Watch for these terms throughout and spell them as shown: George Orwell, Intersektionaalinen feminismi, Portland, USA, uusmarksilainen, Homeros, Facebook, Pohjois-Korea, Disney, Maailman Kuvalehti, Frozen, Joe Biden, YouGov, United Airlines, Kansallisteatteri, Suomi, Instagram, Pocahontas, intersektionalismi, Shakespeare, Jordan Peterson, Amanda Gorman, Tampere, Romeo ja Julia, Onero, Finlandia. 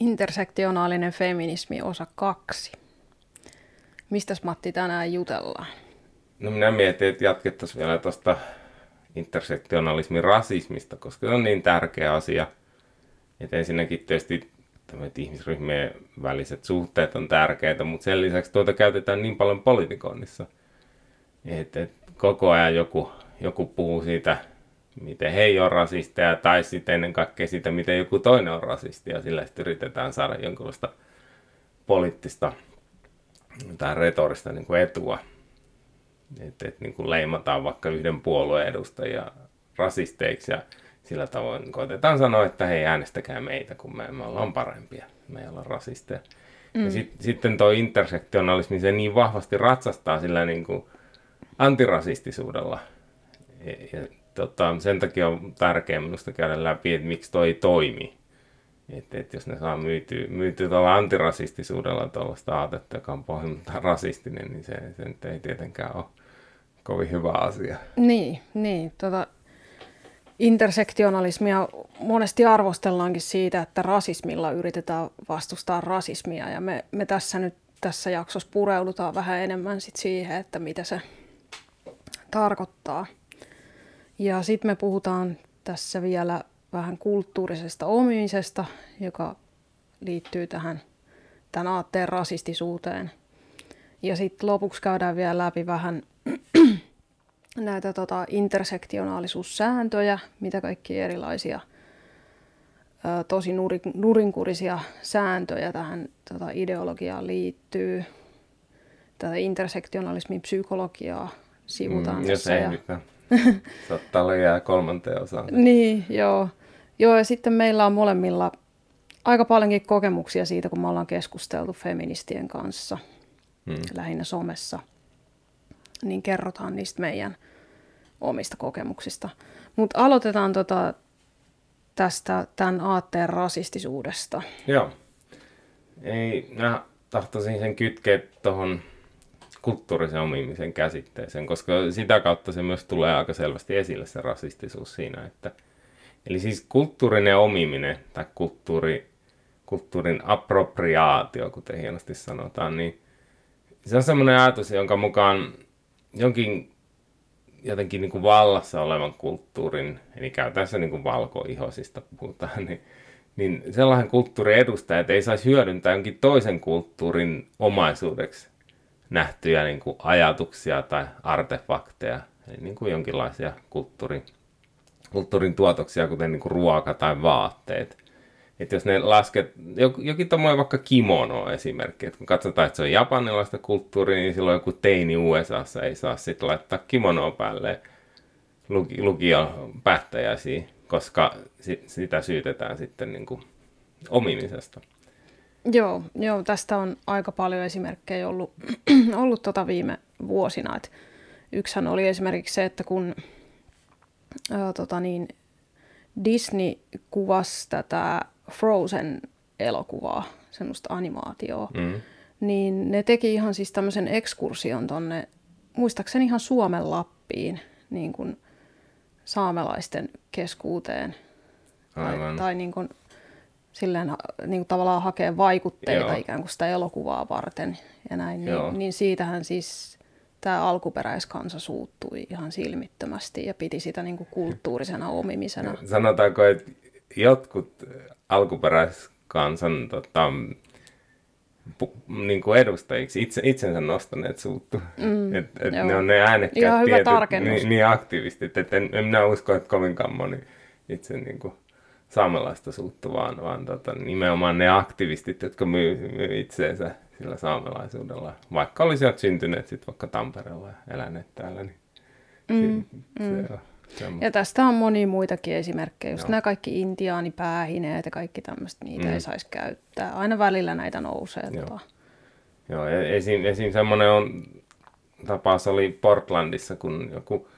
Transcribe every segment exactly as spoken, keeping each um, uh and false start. Intersektionaalinen feminismi osa kaksi. Mistäs Matti tänään jutellaan? No minä mietin, että jatkettaisiin vielä tuosta intersektionalismin rasismista, koska se on niin tärkeä asia. Että ensinnäkin tietysti tämmöiset ihmisryhmien väliset suhteet on tärkeitä, mutta sen lisäksi tuota käytetään niin paljon politikoinnissa. Että et koko ajan joku, joku puhuu siitä, miten he ei ole rasisteja, tai sitten ennen kaikkea siitä, miten joku toinen on rasisti, ja sillä sitten yritetään saada jonkinlaista poliittista tai retorista niin kuin etua. Että et, niin kuin leimataan vaikka yhden puolueen edustajia rasisteiksi, ja sillä tavoin niin koitetaan sanoa, että hei, äänestäkää meitä, kun me, me ollaan parempia, me ei olla rasisteja. Mm. Ja sit, sitten tuo intersektionalismi, se niin vahvasti ratsastaa sillä niin kuin antirasistisuudella. Ja, ja, Tota, sen takia on tärkeää minusta käydä läpi, että miksi toi ei toimi. Että et jos ne saa myytyä, myytyä tuolla antirasistisuudella tuollaista aatetta, joka on pohjimmiltaan rasistinen, niin se, se nyt ei tietenkään ole kovin hyvä asia. Niin, niin. Tota, intersektionalismia monesti arvostellaankin siitä, että rasismilla yritetään vastustaa rasismia. Ja me, me tässä nyt tässä jaksossa pureudutaan vähän enemmän sit siihen, että mitä se tarkoittaa. Ja sitten me puhutaan tässä vielä vähän kulttuurisesta omimisesta, joka liittyy tähän tämän aatteen rasistisuuteen. Ja sitten lopuksi käydään vielä läpi vähän näitä tota, intersektionaalisuussääntöjä, mitä kaikki erilaisia ö, tosi nurin, nurinkurisia sääntöjä tähän tota, ideologiaan liittyy. Tätä intersektionalismin psykologiaa sivutaan mm, tässä. Ja saattaa jää kolmanteen osaan. Niin, joo. Joo, ja sitten meillä on molemmilla aika paljonkin kokemuksia siitä, kun me ollaan keskusteltu feministien kanssa, hmm. lähinnä somessa. Niin kerrotaan niistä meidän omista kokemuksista. Mutta aloitetaan tota tästä tämän aatteen rasistisuudesta. Joo. Ei, mä tahtoisin sen kytkeä tuohon kulttuurisen omimisen käsitteeseen, koska sitä kautta se myös tulee aika selvästi esille se rasistisuus siinä, että eli siis kulttuurinen omiminen tai kulttuuri, kulttuurin appropriaatio, kuten hienosti sanotaan, niin se on semmoinen ajatus, jonka mukaan jonkin jotenkin niin kuin vallassa olevan kulttuurin, eli käytännössä niin kuin valkoihoisista puhutaan, niin niin sellainen kulttuurin edustajat ei saisi hyödyntää jonkin toisen kulttuurin omaisuudeksi nähtyjä niin kuin ajatuksia tai artefakteja, eli niin kuin jonkinlaisia kulttuurin, kulttuurin tuotoksia, kuten niin kuin ruoka tai vaatteet. Että jos ne lasket, jokin tommoinen vaikka kimono esimerkki, että kun katsotaan, että se on japanilaista kulttuuria, niin silloin joku teini U S A:ssa ei saa sitten laittaa kimonoa päälle lukion päättäjäisiä, koska sitä syytetään sitten niin kuin omimisesta. Joo, joo, tästä on aika paljon esimerkkejä ollut, ollut tota viime vuosina. Et yksihän oli esimerkiksi se, että kun ää, tota niin, Disney kuvasi tätä Frozen-elokuvaa, semmoista animaatioa, mm. niin ne teki ihan siis tämmöisen ekskursion tonne, muistaakseni ihan Suomen Lappiin, niin kuin saamelaisten keskuuteen. Aivan. Tai, tai niin kuin silleen niin kuin tavallaan hakee vaikutteita Joo. ikään kuin sitä elokuvaa varten ja näin, niin, niin siitähän siis tämä alkuperäiskansa suuttui ihan silmittömästi ja piti sitä niin kuin kulttuurisena omimisena. Sanotaanko, että jotkut alkuperäiskansan tota, niin kuin edustajiksi itse, itsensä nostaneet suuttu, mm, että et ne on ne äänekkäät tietyt niin, niin aktivistit, että en, en minä usko, että kovinkaan moni itse niin kuin saamelaista suutta, vaan, vaan tota, nimenomaan ne aktivistit, jotka myy, myy itseensä sillä saamelaisuudella. Vaikka olisivat syntyneet sitten vaikka Tampereella ja eläneet täällä. Niin mm, se, mm. Se on ja tästä on monia muitakin esimerkkejä. Just Joo. nämä kaikki intiaanipäähineet ja kaikki tämmöistä, niitä mm. ei saisi käyttää. Aina välillä näitä nousee. Joo, tota. Joo esim. esim semmoinen on, tapaus oli Portlandissa, kun joku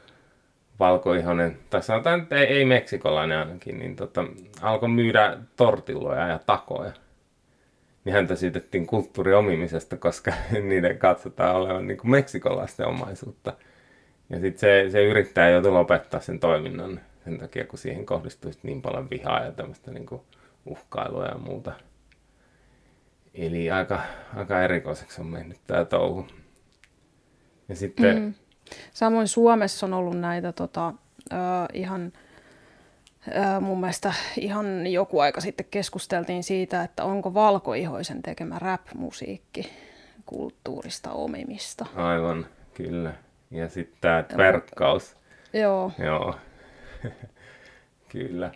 valkoihonen, tai sanotaan, että ei, ei meksikolainen ainakin, niin tota, alkoi myydä tortilloja ja takoja. Niin häntä syytettiin kulttuuriomimisesta, koska niiden katsotaan olevan niin kuin meksikolaisten omaisuutta. Ja sitten se, se yrittäjä joutui lopettaa sen toiminnan sen takia, kun siihen kohdistui niin paljon vihaa ja tämmöistä niin kuin uhkailua ja muuta. Eli aika, aika erikoiseksi on mennyt tämä touhu. Ja sitten... Mm-hmm. Samoin Suomessa on ollut näitä tota, äh, ihan... Mun mielestä ihan joku aika sitten keskusteltiin siitä, että onko valkoihoisen tekemä rap-musiikki kulttuurista omimista. Aivan, kyllä. Ja sitten tämä twerkkaus. Joo. Joo. Kyllä.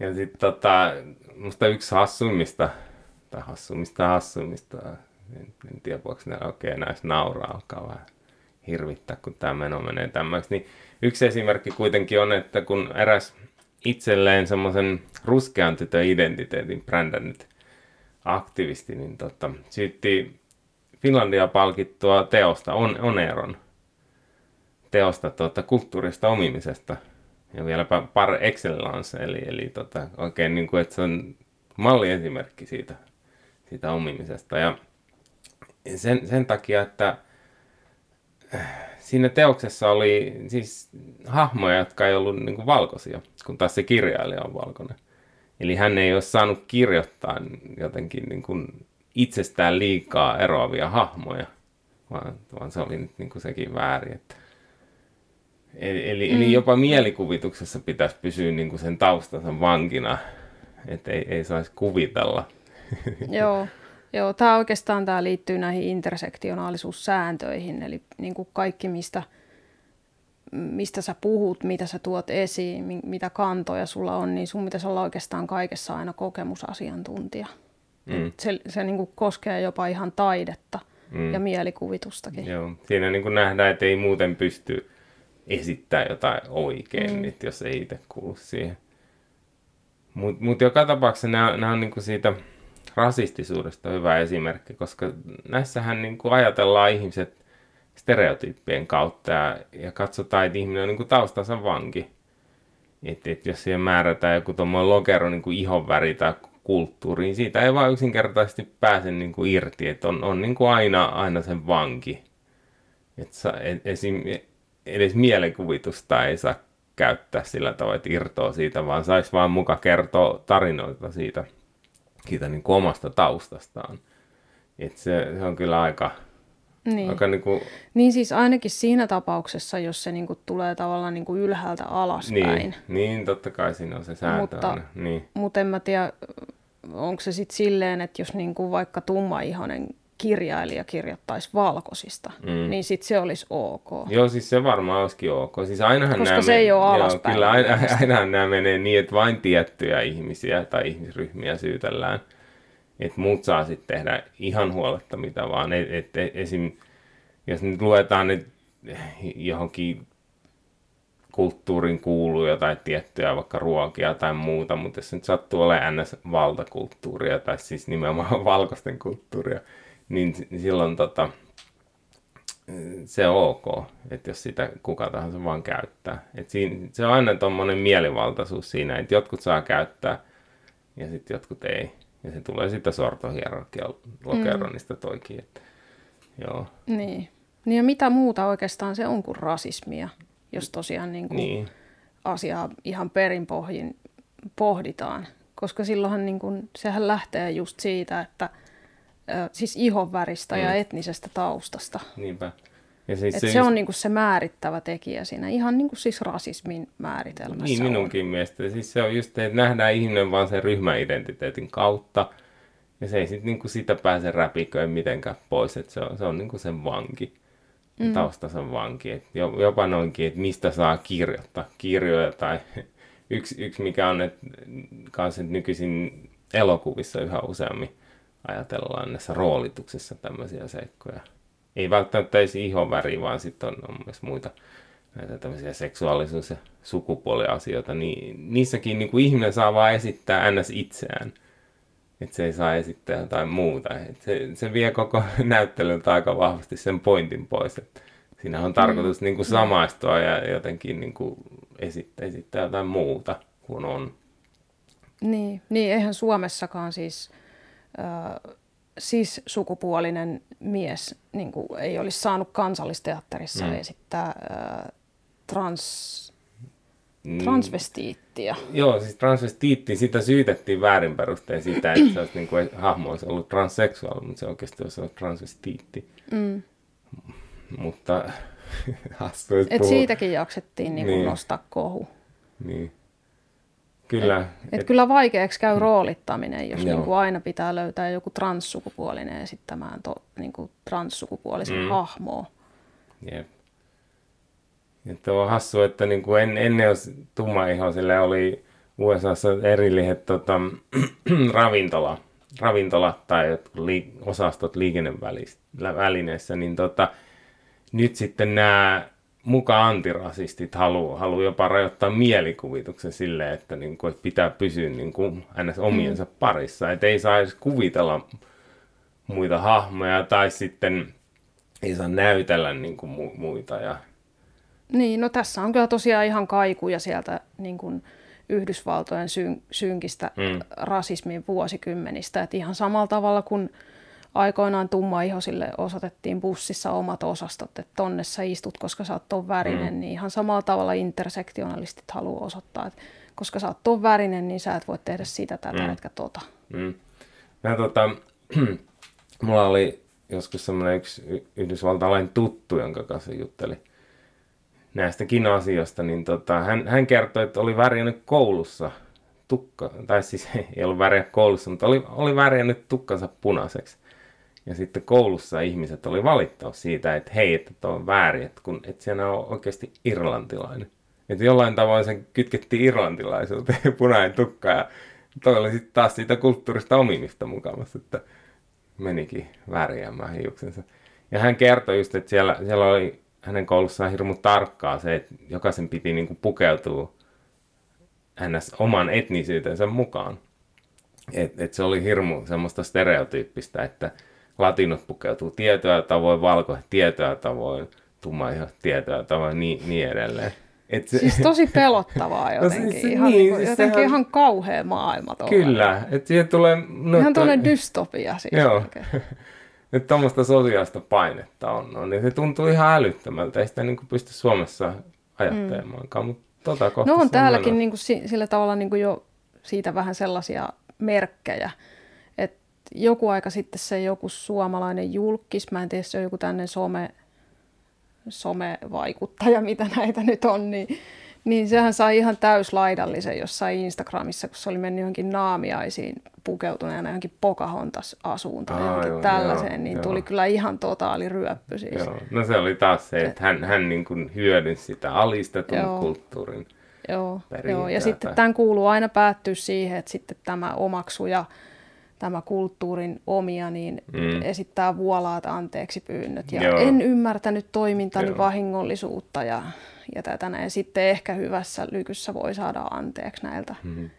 Ja sitten tota, musta yksi hassuimmista, tai hassuimmista hassuimmista, en, en tiedä voiko ne oikein näissä nauraa, alkaa vähän hirvittää, kun tämä meno menee tämmöksi. Niin yksi esimerkki kuitenkin on, että kun eräs... itselleen semmoisen ruskean tytön identiteetin brändännyt aktivisti, niin tota, syytti Finlandia palkittua teosta, on, Oneron teosta tota, kulttuurista omimisesta. Ja vieläpä par excellence, eli, eli tota, oikein niin kuin, että se on malliesimerkki siitä, siitä omimisesta. Ja sen, sen takia, että siinä teoksessa oli siis hahmoja, jotka ei ollut niin kuin valkoisia, kun taas se kirjailija on valkoinen. Eli hän ei ole saanut kirjoittaa jotenkin niin kuin itsestään liikaa eroavia hahmoja, vaan, vaan se oli nyt niin kuin sekin väärin. Että... Eli, eli, mm. eli jopa mielikuvituksessa pitäisi pysyä niin kuin sen taustansa vankina, että ei, ei saisi kuvitella. Joo. Joo, tämä oikeastaan tämä liittyy näihin intersektionaalisuussääntöihin, eli niin kuin kaikki, mistä, mistä sä puhut, mitä sä tuot esiin, mitä kantoja sulla on, niin sun pitäisi olla oikeastaan kaikessa aina kokemusasiantuntija. Mm. Se, se niin kuin koskee jopa ihan taidetta mm. ja mielikuvitustakin. Joo, siinä niin kuin nähdään, että ei muuten pysty esittämään jotain oikein, mm. nyt, jos ei itse kuulu siihen. Mutta mut joka tapauksessa nämä, nämä on niin kuin siitä... rasistisuudesta hyvä esimerkki, koska näissähän niin kuin ajatellaan ihmiset stereotyyppien kautta ja, ja katsotaan, että ihminen on niin kuin taustansa vanki. Että et jos siihen määrätään joku tuommoinen lokero niin kuin ihonväri tai kulttuuriin, siitä ei vaan yksinkertaisesti pääse niin kuin irti, että on, on niin kuin aina, aina sen vanki. Että esim, edes mielikuvitusta ei saa käyttää sillä tavalla, että irtoa siitä, vaan saisi vaan muka kertoa tarinoita siitä. Kiitä niin kuin omasta taustastaan. Että se, se on kyllä aika... Niin. Aika niin, kuin... niin siis ainakin siinä tapauksessa, jos se niin kuin tulee tavallaan niin kuin ylhäältä alaspäin. Niin, niin, totta kai siinä on se sääntö. Mutta niin. mut en mä tiedä, onko se sitten silleen, että jos niin kuin vaikka tummaihainen kirjailija kirjoittaisi valkoisista, mm. niin sitten se olisi ok. Joo, siis se varmaan olisikin ok. Siis ainahan koska se men... ei ole alaspäin. Joo, kyllä aina, ainahan nämä menee niin, että vain tiettyjä ihmisiä tai ihmisryhmiä syytellään. Että muut saa sitten tehdä ihan huoletta mitä vaan. Et, et, et, esim, jos nyt luetaan, että johonkin kulttuurin kuuluu jotain tiettyjä vaikka ruokia tai muuta, mutta jos nyt sattuu olemaan N S-valtakulttuuria tai siis nimenomaan valkoisten kulttuuria, niin silloin tota, se on ok, että jos sitä kuka tahansa vaan käyttää. Et siinä, se on aina tuommoinen mielivaltaisuus siinä, että jotkut saa käyttää ja sitten jotkut ei. Ja se tulee sitä sortohierarkia-lokeronista mm. toikin. Että, joo. Niin. Niin ja mitä muuta oikeastaan se on kuin rasismia, jos tosiaan niin kuin niin. asiaa ihan perinpohjin pohditaan. Koska silloinhan niin kuin, sehän lähtee just siitä, että siis ihonväristä mm. ja etnisestä taustasta. Niinpä. Ja siis se, se on just... niinku se määrittävä tekijä siinä, ihan niinku siis rasismin määritelmässä. Niin minunkin mielestä. Siis se on just se, että nähdään ihminen vaan sen ryhmäidentiteetin kautta, ja se ei sit niinku sitä pääse räpiköön mitenkään pois, että se on, se on niinku sen vanki, mm. taustansa vanki. Et jopa noinkin, että mistä saa kirjoittaa kirjoja tai yksi, yksi mikä on, että et nykyisin elokuvissa yhä useammin ajatellaan näissä roolituksissa tämmöisiä seikkoja. Ei välttämättä edes ihonväriä, vaan sitten on, on myös muita näitä tämmöisiä seksuaalisuus- ja sukupuoliasioita. Niin, niissäkin niin kuin ihminen saa vaan esittää ns. Itseään. Että se ei saa esittää jotain muuta. Et se, se vie koko näyttelyltä aika vahvasti sen pointin pois. Et siinä on tarkoitus mm. niin kuin samaistua ja jotenkin niin kuin esittää, esittää jotain muuta kuin on. Niin, niin eihän Suomessakaan siis... Öö, siis sukupuolinen mies niin kuin ei olisi saanut Kansallisteatterissa mm. esittää öö, trans Transvestiittia. Mm, joo, siis transvestiittiä, sitä syytettiin väärin perustein sitä, että se olisi, niin kuin, hahmo olisi ollut transseksuaali, mutta se oikeasti olisi ollut transvestiitti. Mm. Mutta hassu, että puhuu. Siitäkin jaksettiin niin kuin niin. nostaa kohu. Niin. Kyllä. Et, et et... Kyllä vaikeaksi käy roolittaminen, jos niin kuin aina pitää löytää joku transsukupuolinen esittämään to, niin kuin transsukupuolisen mm. hahmoa. Jep. Että on hassu, että niin kuin en, ennen jos tummaihoisille oli U S A:ssa erilliset tota, ravintola, ravintolat tai jotkut li, osastot liikennevälineissä, niin tota, nyt sitten nämä muka antirasistit haluaa halu jopa rajoittaa mielikuvituksen silleen, että, niin kuin, että pitää pysyä niin kuin, ns. Omiensa parissa. Että ei saa edes kuvitella muita hahmoja tai sitten ei saa näytellä niin kuin, mu- muita ja... Niin, no tässä on kyllä tosiaan ihan kaikuja sieltä niin kuin Yhdysvaltojen syn, synkistä mm. rasismin vuosikymmenistä. Et ihan samalla tavalla kuin aikoinaan tummaihoisille osoitettiin bussissa omat osastot, että tonne sä istut, koska sä oot ton värinen, mm. niin ihan samalla tavalla intersektionalistit haluaa osoittaa, että koska sä oot ton värinen, niin sä et voi tehdä sitä tätä, mm. etkä tota. Mm. Mä, tota mulla oli joskus semmoinen yksi yhdysvaltalainen tuttu, jonka kanssa juttelin näistäkin asioista, niin tota, hän, hän kertoi, että oli värjännyt koulussa tukka, tai siis ei ollut värjännyt koulussa, mutta oli, oli värjännyt tukkansa punaiseksi. Ja sitten koulussa ihmiset oli valittaa siitä, että hei, että tuo on väärin, että, kun, että siinä on oikeasti irlantilainen. Että jollain tavoin sen kytkettiin irlantilaisuuteen, punainen tukka, ja toi oli sitten taas siitä kulttuurista omimista mukamassa, että menikin värjäämään hiuksensa. Ja hän kertoi just, että siellä, siellä oli hänen koulussaan hirmu tarkkaa se, että jokaisen piti niin kuin pukeutua ns. Oman etnisyytensä mukaan. Et, et se oli hirmu semmoista stereotyyppistä, että latinot pukeutuu tietyllä tavoin, valkoiset tietyllä tavoin, tummaihoiset tietyllä tavoin, niin, niin edelleen. Et se... Siis tosi pelottavaa jotenkin. No siis, ihan, niin, niin, siis jotenkin sehän... ihan kauhea maailma tuolla. Kyllä. Et siihen tulee, no, ihan tuollainen to... dystopia siis. Joo. Että tuommoista sosiaalista painetta on, on, niin se tuntuu ihan älyttömältä. Ei sitä niin kuin pysty Suomessa ajattelemaankaan, mm. mutta tota kohta... No on täälläkin niin kuin sillä tavalla niin kuin jo siitä vähän sellaisia merkkejä, että joku aika sitten se joku suomalainen julkkis, mä en tiedä, se on joku tämmöinen some, somevaikuttaja, mitä näitä nyt on, niin, niin sehän sai ihan täyslaidallisen jossain Instagramissa, kun se oli mennyt johonkin naamiaisiin pukeutuneena johonkin Pocahontas-asuun tai johonkin joo, tällaiseen, joo, niin joo. Tuli kyllä ihan totaali ryöppy siis. Joo. No se oli taas se, että hän, hän niin kuin hyödynsi sitä alistetun joo. kulttuurin joo. perintää. Joo, ja sitten tämän kuuluu aina päättyä siihen, että sitten tämä omaksuja, tämä kulttuurin omia, niin mm. esittää vuolaat anteeksi pyynnöt ja joo. en ymmärtänyt toimintani joo. vahingollisuutta ja, ja tätä näin. Sitten ehkä hyvässä lykyssä voi saada anteeksi näiltä. Mm.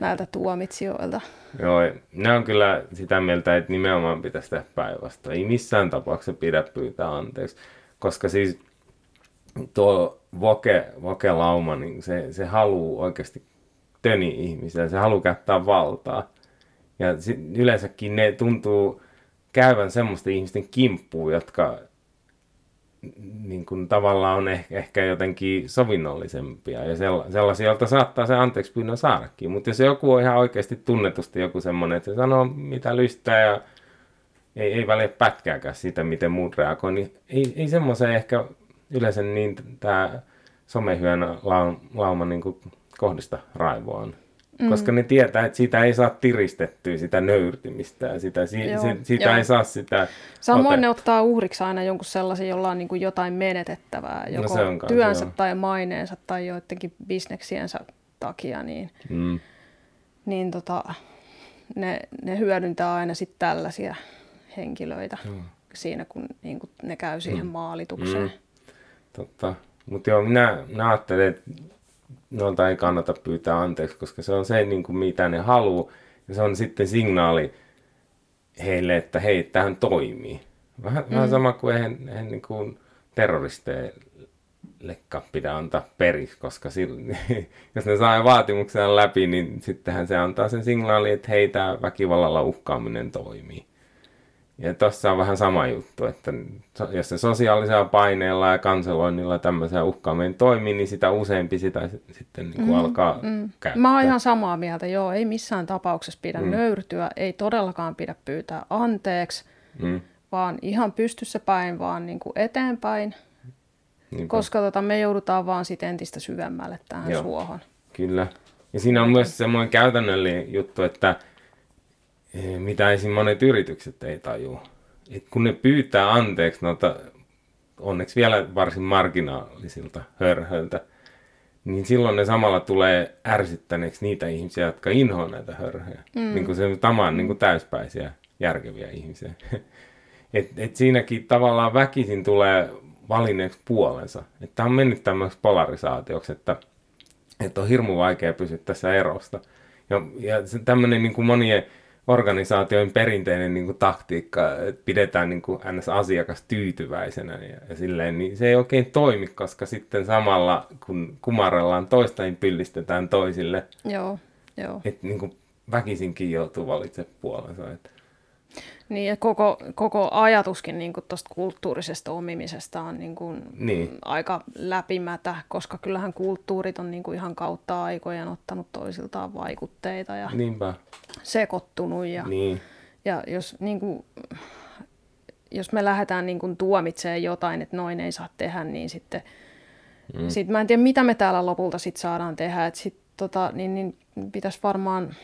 Näiltä tuomitsijoilta. Joo, ne on kyllä sitä mieltä, että nimenomaan pitäisi tehdä päinvastoin. Ei missään tapauksessa pidä pyytää anteeksi, koska siis tuo voke, vokelauma, niin se, se haluaa oikeasti töni ihmisiä, se haluaa käyttää valtaa. Ja yleensäkin ne tuntuu käyvän semmoisten ihmisten kimppuun, jotka niin kuin tavallaan on ehkä, ehkä jotenkin sovinnollisempia ja sellaisia, joilta saattaa se anteeksi pyynnön saadakin. Mutta jos joku on ihan oikeasti tunnetusti joku semmoinen, että se sanoo mitä lystää ja ei, ei väliä pätkääkään sitä, miten muut reagoi, niin ei, ei semmoiseen ehkä yleensä niin tämä somehyönä lauma niin kuin kohdista raivoaan. Mm. Koska ne tietää, että sitä ei saa tiristettyä, sitä nöyrtymistä ja sitä, si, se, sitä joo. ei saa sitä samoin otetta. Ne ottaa uhriksi aina jonkun sellaisen, jolla on niin kuin jotain menetettävää, joko no työnsä joo. tai maineensa tai joidenkin bisneksiensä takia. Niin, mm. niin tota, ne, ne hyödyntää aina sit tällaisia henkilöitä mm. siinä, kun niin kuin ne käy siihen mm. maalitukseen. Mm. Totta. Mutta joo, minä, minä ajattelen, että noilta ei kannata pyytää anteeksi, koska se on se, niin kuin mitä ne haluaa. Ja se on sitten signaali heille, että hei, tämähän toimii. Vähän, mm. vähän sama kuin eihän, eihän niin kuin terroristeillekaan pidä antaa periksi, koska silti, jos ne saa vaatimuksen läpi, niin sittenhän se antaa sen signaali, että hei, tämä väkivallalla uhkaaminen toimii. Ja tuossa on vähän sama juttu, että jos se sosiaalisella paineella ja kanseloinnilla tämmöisellä uhkaaminen toimii, niin sitä useampi sitä sitten niin kuin mm, alkaa mm. käyttää. Mä oon ihan samaa mieltä, joo, ei missään tapauksessa pidä mm. nöyrtyä, ei todellakaan pidä pyytää anteeksi, mm. vaan ihan pystyssä päin, vaan niin kuin eteenpäin, niinpä. Koska tota, me joudutaan vaan sit entistä syvemmälle tähän joo. suohon. Kyllä, ja siinä on Eikä. myös semmoinen käytännöllinen juttu, että mitä esim. Monet yritykset ei tajua. Et kun ne pyytää anteeksi noita, onneksi vielä varsin marginaalisilta hörhöiltä, niin silloin ne samalla tulee ärsyttäneeksi niitä ihmisiä, jotka inhoa näitä hörhöjä. Mm. Niin kuin se tamaan niin kuin täyspäisiä, järkeviä ihmisiä. Et, et siinäkin tavallaan väkisin tulee valinneeksi puolensa. Tämä on mennyt tämmöiseksi polarisaatioksi, että et on hirmu vaikea pysyä tässä erosta. Ja, ja tämmöinen niin kuin monien organisaatioiden perinteinen niin kuin, taktiikka, että pidetään niin kuin, än äs-asiakas tyytyväisenä ja, ja silleen, niin se ei oikein toimi, koska sitten samalla kun kumarellaan toista, niin pyllistetään toisille. Joo, joo. Että niin kuin, väkisinkin joutuu valitsemaan puolensa. Että. Niin ja koko, koko ajatuskin niin kuin tuosta kulttuurisesta omimisesta on niin kuin, niin. aika läpimätä, koska kyllähän kulttuurit on niin kuin, ihan kautta aikojen ottanut toisiltaan vaikutteita ja Niinpä. Sekoittunut. Ja, niin. ja jos, niin kuin, jos me lähdetään niin kuin, tuomitsemaan jotain, että noin ei saa tehdä, niin sitten mm. sit mä en tiedä, mitä me täällä lopulta sit saadaan tehdä. Et sit, tota, niin, niin pitäisi varmaan...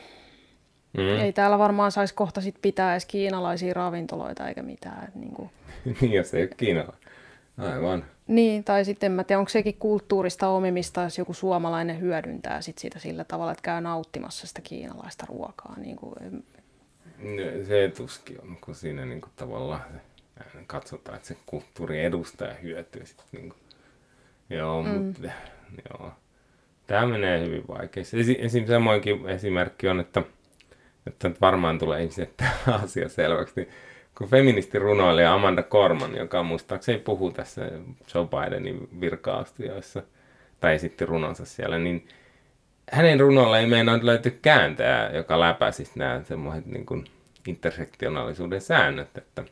Mm. Ei täällä varmaan saisi kohta sit pitää edes kiinalaisia ravintoloita eikä mitään. Niin, kuin... niin jos ei ole kiinalainen. Aivan. Niin, tai sitten mä tiedän, onko sekin kulttuurista omimista, jos joku suomalainen hyödyntää sit sitä sillä tavalla, että käy nauttimassa sitä kiinalaista ruokaa. Niin kuin... no, se tuskin on, kun siinä niin kuin tavallaan katsotaan, että se kulttuurin edustaja hyötyy. Sit, niin kuin... Joo, mm. mutta joo. Tämä menee hyvin vaikeasti. Esim, esim, samoinkin esimerkki on, että että nyt varmaan tulee ihmisille tämä asia selväksi, niin kun feministirunoilija Amanda Gorman, joka muistaakseni puhuu tässä Joe Bidenin virka-astioissa, tai esitti runonsa siellä, niin hänen runolla ei meinaa löyty kääntäjää, joka läpäisi nämä semmoiset niin kuin intersektionaalisuuden säännöt, että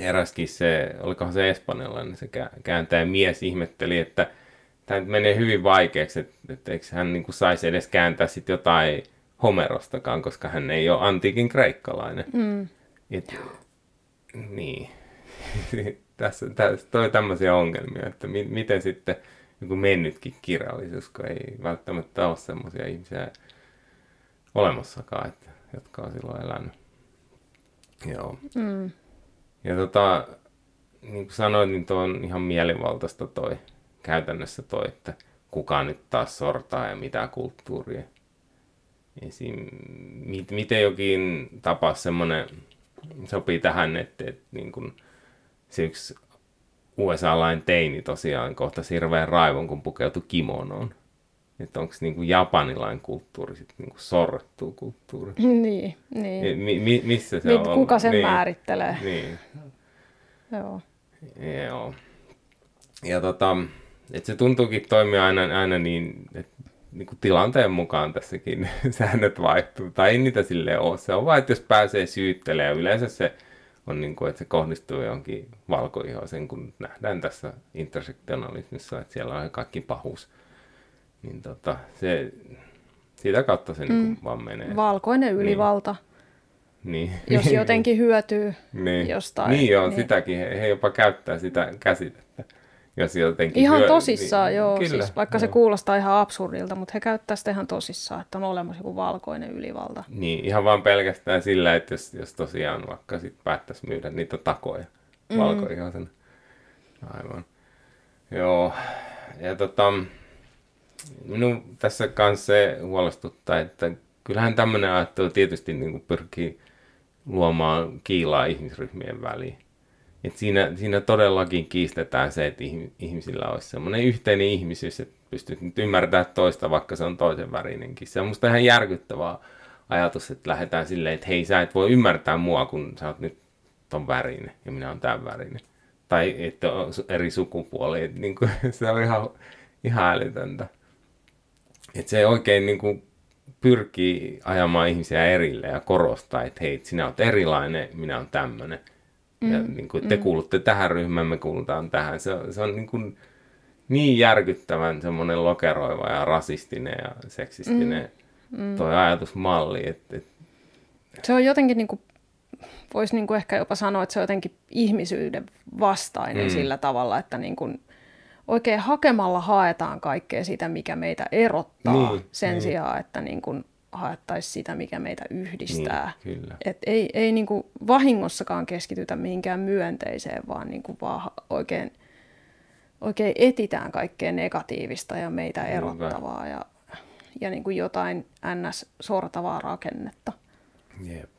eräskin se, olikohan se espanjalainen se kääntäjä mies ihmetteli, että tämä nyt menee hyvin vaikeaksi, että, että eikö hän niin kuin saisi edes kääntää sit jotain Homerostakaan, koska hän ei ole antiikin kreikkalainen. Mm. Et, niin. Tässä, tässä toi tämmöisiä ongelmia, että mi, miten sitten joku mennytkin kirjallisuus, kun ei välttämättä ole semmoisia ihmisiä olemassakaan, että, jotka on silloin elänyt. Joo. Mm. Ja tota, niin kuin sanoit, niin tuo on ihan mielivaltaista toi, käytännössä toi, että kuka nyt taas sortaa ja mitä kulttuuria. Esim, mit, miten jokin tapa semmoinen sopii tähän, että et, niin kun, se yksi U S A-lainen teini tosiaan kohtasi hirveän raivon, kun pukeutui kimonoon. Että onko niin japanilainen kulttuuri sitten niin sorrettu kulttuuri? Niin, niin. Mi, mi, missä se Mit, on? Kuka sen niin, määrittelee? Niin. Joo. Joo. Ja tota, että se tuntuukin toimia aina, aina niin, että niin kuin tilanteen mukaan tässäkin säännöt vaihtuu, tai ei niitä silleen ole. Se on vaan, että jos pääsee syyttelemään, yleensä se on niin kuin, että se kohdistuu johonkin valkoihoisen, kun nähdään tässä intersektionalismissa, että siellä on kaikki pahuus. Niin tota, se, sitä kautta se mm. niin kuin vaan menee. Valkoinen ylivalta, niin. jos jotenkin hyötyy niin. jostain. Niin joo, niin. sitäkin, he, he jopa käyttää sitä käsitettä. Ihan hyö... tosissaan, niin, joo. Kyllä, siis vaikka joo. se kuulostaa ihan absurdilta, mutta he käyttävät sitä ihan tosissaan, että on olemassa joku valkoinen ylivalta. Niin, ihan vaan pelkästään sillä, että jos, jos tosiaan vaikka sitten päättäisi myydä niitä takoja mm. valkoihoisena. Aivan. Joo. Ja tota, minun tässä kanssa se huolestuttaa, että kyllähän tämmöinen ajattelu tietysti niin kuin pyrkii luomaan kiilaa ihmisryhmien väliin. Et siinä, siinä todellakin kiistetään se, että ihmisillä olisi semmoinen yhteinen ihmisyys, että pystyt nyt ymmärtämään toista, vaikka se on toisen värinenkin. Se on musta ihan järkyttävä ajatus, että lähdetään silleen, että hei, sä et voi ymmärtää mua, kun sä oot nyt ton värinen ja minä oon tämän värinen. Tai että on eri sukupuoli, että niinku, se on ihan, ihan älytöntä. Että se oikein niinku pyrkii ajamaan ihmisiä erille ja korostaa, että hei, sinä olet erilainen, minä olen tämmöinen. Mm, ja niin kuin, te mm. kuulutte tähän ryhmään, me kuulutaan tähän. Se, se on niin, kuin, niin järkyttävän semmoinen lokeroiva ja rasistinen ja seksistinen mm, toi mm. ajatusmalli. Että, että... Se on jotenkin, niin kuin, voisi niin kuin ehkä jopa sanoa, että se on jotenkin ihmisyyden vastainen mm. sillä tavalla, että niin kuin oikein hakemalla haetaan kaikkea sitä, mikä meitä erottaa niin, sen niin. sijaan, että niin kuin haettaisiin sitä, mikä meitä yhdistää. Niin, et ei ei niin kuin vahingossakaan keskitytä mihinkään myönteiseen, vaan, niin kuin vaan oikein, oikein etitään kaikkea negatiivista ja meitä erottavaa ja, ja niin kuin jotain ns-sortavaa rakennetta. Jep.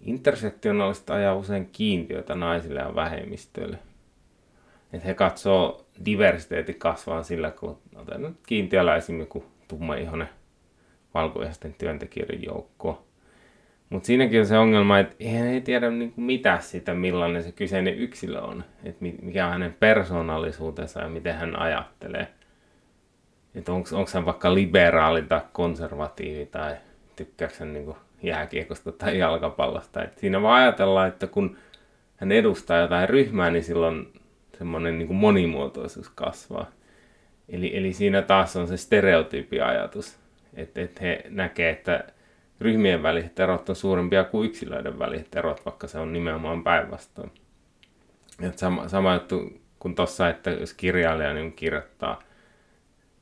Intersektionaaliset ajaa usein kiintiöitä naisille ja vähemmistöille. Että he katsoo diversiteetin kasvaa sillä, kun otetaan nyt kiintiöllä esimerkiksi kuin tummaihoinen valkoihaisten työntekijöiden joukkoa. Mutta siinäkin on se ongelma, että eihän he tiedä niinku mitä sitä, millainen se kyseinen yksilö on. Että mikä on hänen persoonallisuutensa ja miten hän ajattelee. Että onko hän vaikka liberaali tai konservatiivi tai tykkääkö hän niinku jääkiekosta tai jalkapallosta. Et siinä vaan ajatellaan, että kun hän edustaa jotain ryhmää, niin silloin semmoinen niin kuin monimuotoisuus kasvaa. Eli, eli siinä taas on se stereotyyppiajatus, että et he näkee, että ryhmien väliset erot on suurempia kuin yksilöiden väliset erot, vaikka se on nimenomaan päinvastoin. Sama, sama juttu kuin tuossa, että jos kirjailija niin kirjoittaa,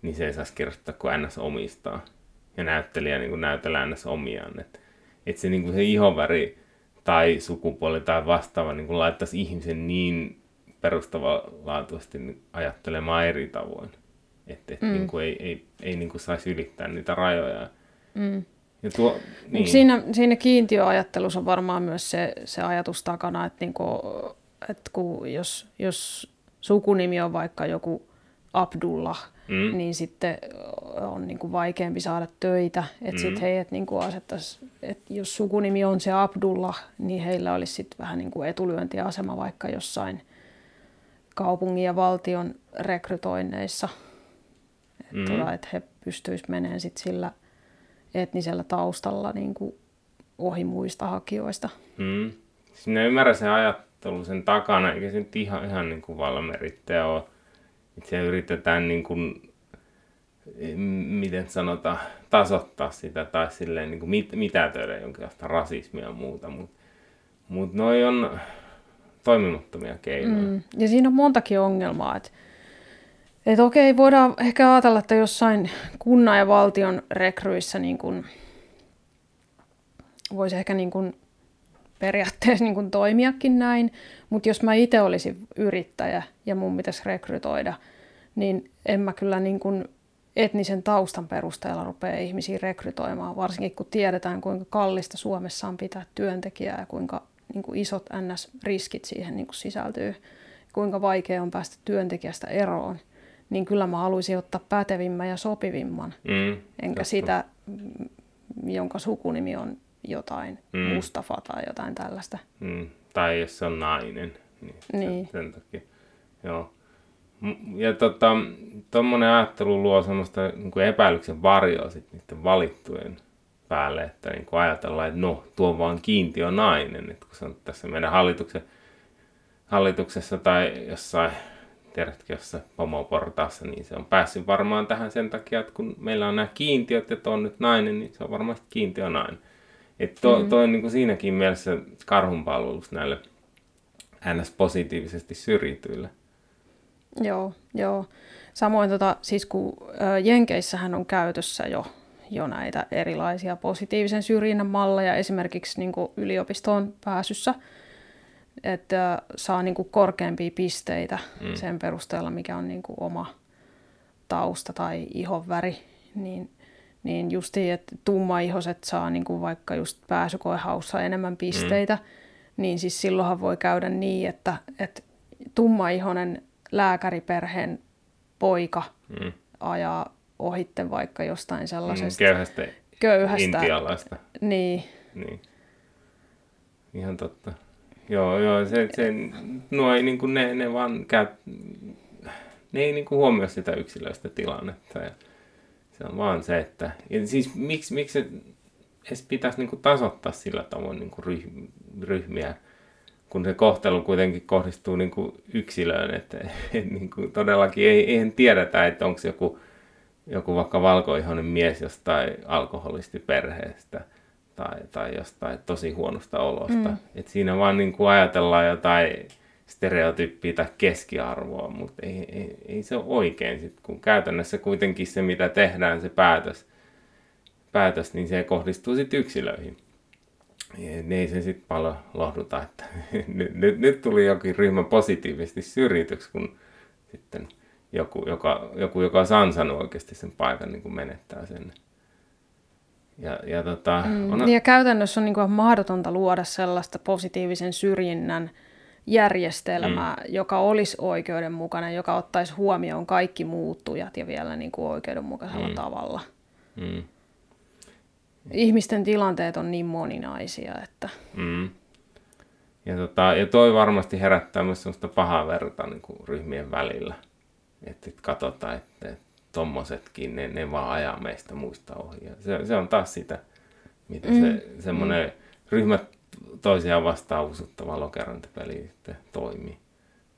niin se ei saisi kirjoittaa kuin ns. Omistaa. Ja näyttelijä niin kuin näytellään ns. Omiaan. Että et se, niin kuin se ihonväri tai sukupuoli tai vastaava niin kuin laittaisi ihmisen niin perustavanlaatuisesti ajattelemaan eri tavoin. Että et, mm. niin kuin ei, ei, ei niin kuin saisi ylittää niitä rajoja. Mm. Ja tuo, niin. siinä, siinä kiintiöajattelussa on varmaan myös se, se ajatus takana, että, niin kuin, että kun jos, jos sukunimi on vaikka joku Abdullah, mm. niin sitten on niin kuin vaikeampi saada töitä. Että mm. sitten heidät niin kuin asettaisiin, että jos sukunimi on se Abdullah, niin heillä olisi sitten vähän niin kuin etulyöntiasema vaikka jossain kaupungin ja valtion rekrytoinneissa, että mm. et he pystyisivät menemään sit sillä etnisellä taustalla niin kuin ohi muista hakijoista. Mm. Sinä ymmärrän sen ajattelun sen takana, eikä se nyt ihan, ihan niin kuin valmerittäjä ole. Itse yritetään, niin kuin, miten sanotaan, tasoittaa sitä tai silleen, niin kuin mit, mitätöidä jonkinlaista rasismia ja muuta, mutta mut noi on toimimattomia keinoja. Mm. Ja siinä on montakin ongelmaa. Että et okei, voidaan ehkä ajatella, että jossain kunnan ja valtion rekryissä niin kun voisi ehkä niin kun periaatteessa niin kun toimiakin näin, mutta jos mä itse olisin yrittäjä ja mun pitäisi rekrytoida, niin en mä kyllä niin kun etnisen taustan perusteella rupea ihmisiä rekrytoimaan, varsinkin kun tiedetään, kuinka kallista Suomessa on pitää työntekijää ja kuinka niin kuin isot ns-riskit siihen niin kuin sisältyy, kuinka vaikea on päästä työntekijästä eroon, niin kyllä mä haluaisin ottaa pätevimmän ja sopivimman, mm, enkä just sitä, jonka sukunimi on jotain mm. Mustafa tai jotain tällaista. Mm. Tai jos se on nainen, niin, niin. sen takia. Joo. Ja tota, tommonen ajattelu luo semmoista niin kuin epäilyksen varjoa sit niiden valittujen päälle, että niin kuin ajatellaan, että no, tuo on vaan kiintiö nainen, että kun se on tässä meidän hallituksen, hallituksessa tai jossain, tiedätkö, jossain pomoportaassa, niin se on päässyt varmaan tähän sen takia, että kun meillä on nämä kiintiöt ja tuo on nyt nainen, niin se on varmasti kiintiö nainen. Että tuo mm-hmm. on niin kuin siinäkin mielessä karhunpalvelus näille ns. Positiivisesti syrjityille. Joo, joo. Samoin tota, siis kun ö, Jenkeissähän on käytössä jo jo näitä erilaisia positiivisen syrjinnän malleja, esimerkiksi niin kuin yliopistoon pääsyssä, että saa niin kuin korkeampia pisteitä mm. sen perusteella, mikä on niin kuin oma tausta tai ihonväri, niin, niin justiin, että tummaihoset saa niin kuin vaikka just pääsykoehaussa enemmän pisteitä, mm. niin siis silloinhan voi käydä niin, että, että tummaihonen lääkäriperheen poika mm. ajaa ohitten vaikka jostain sellaisesta köyhästä, köyhästä intialaista. Niin. niin. Ihan totta. Joo, joo, se, se, no ei niinku ne, ne vaan käy, ne ei niinku huomioi sitä yksilöistä tilannetta. Ja Se on vaan se, että... Ja siis miksi, miksi se edes pitäisi niinku tasoittaa sillä tavoin niinku ryhmiä, kun se kohtelu kuitenkin kohdistuu niinku yksilöön. Että et niinku todellakin ei, eihän tiedetä, että onko joku, joku vaikka valkoihoinen mies jostain alkoholistiperheestä tai, tai jostain tosi huonosta olosta. Mm. Et siinä vaan niinku ajatellaan jotain stereotyyppiä tai keskiarvoa, mutta ei, ei, ei se ole oikein. Sit, kun käytännössä kuitenkin se, mitä tehdään, se päätös, päätös niin se kohdistuu sitten yksilöihin. Ja ei se sitten paljon lohduta, että nyt, nyt, nyt tuli jokin ryhmä positiivisesti syrjityksi, kun sitten joku, joka, joku, joka on ansainnut oikeasti sen paikan, niin kun menettää sen. Ja, ja, tota, mm, on... ja käytännössä on niin kuin mahdotonta luoda sellaista positiivisen syrjinnän järjestelmää, mm. joka olisi oikeudenmukainen, joka ottaisi huomioon kaikki muuttujat ja vielä niin kuin oikeudenmukaisella mm. tavalla. Mm. Ihmisten tilanteet on niin moninaisia, että... Mm. Ja, tota, ja toi varmasti herättää myös sellaista pahaa verta niin kuin ryhmien välillä. Että et katsotaan, että et tommosetkin, ne, ne vaan ajaa meistä muista ohi. Se, se on taas sitä, mitä mm. se semmoinen mm. ryhmät toisiaan vastaan usuttava lokerantapeli toimii.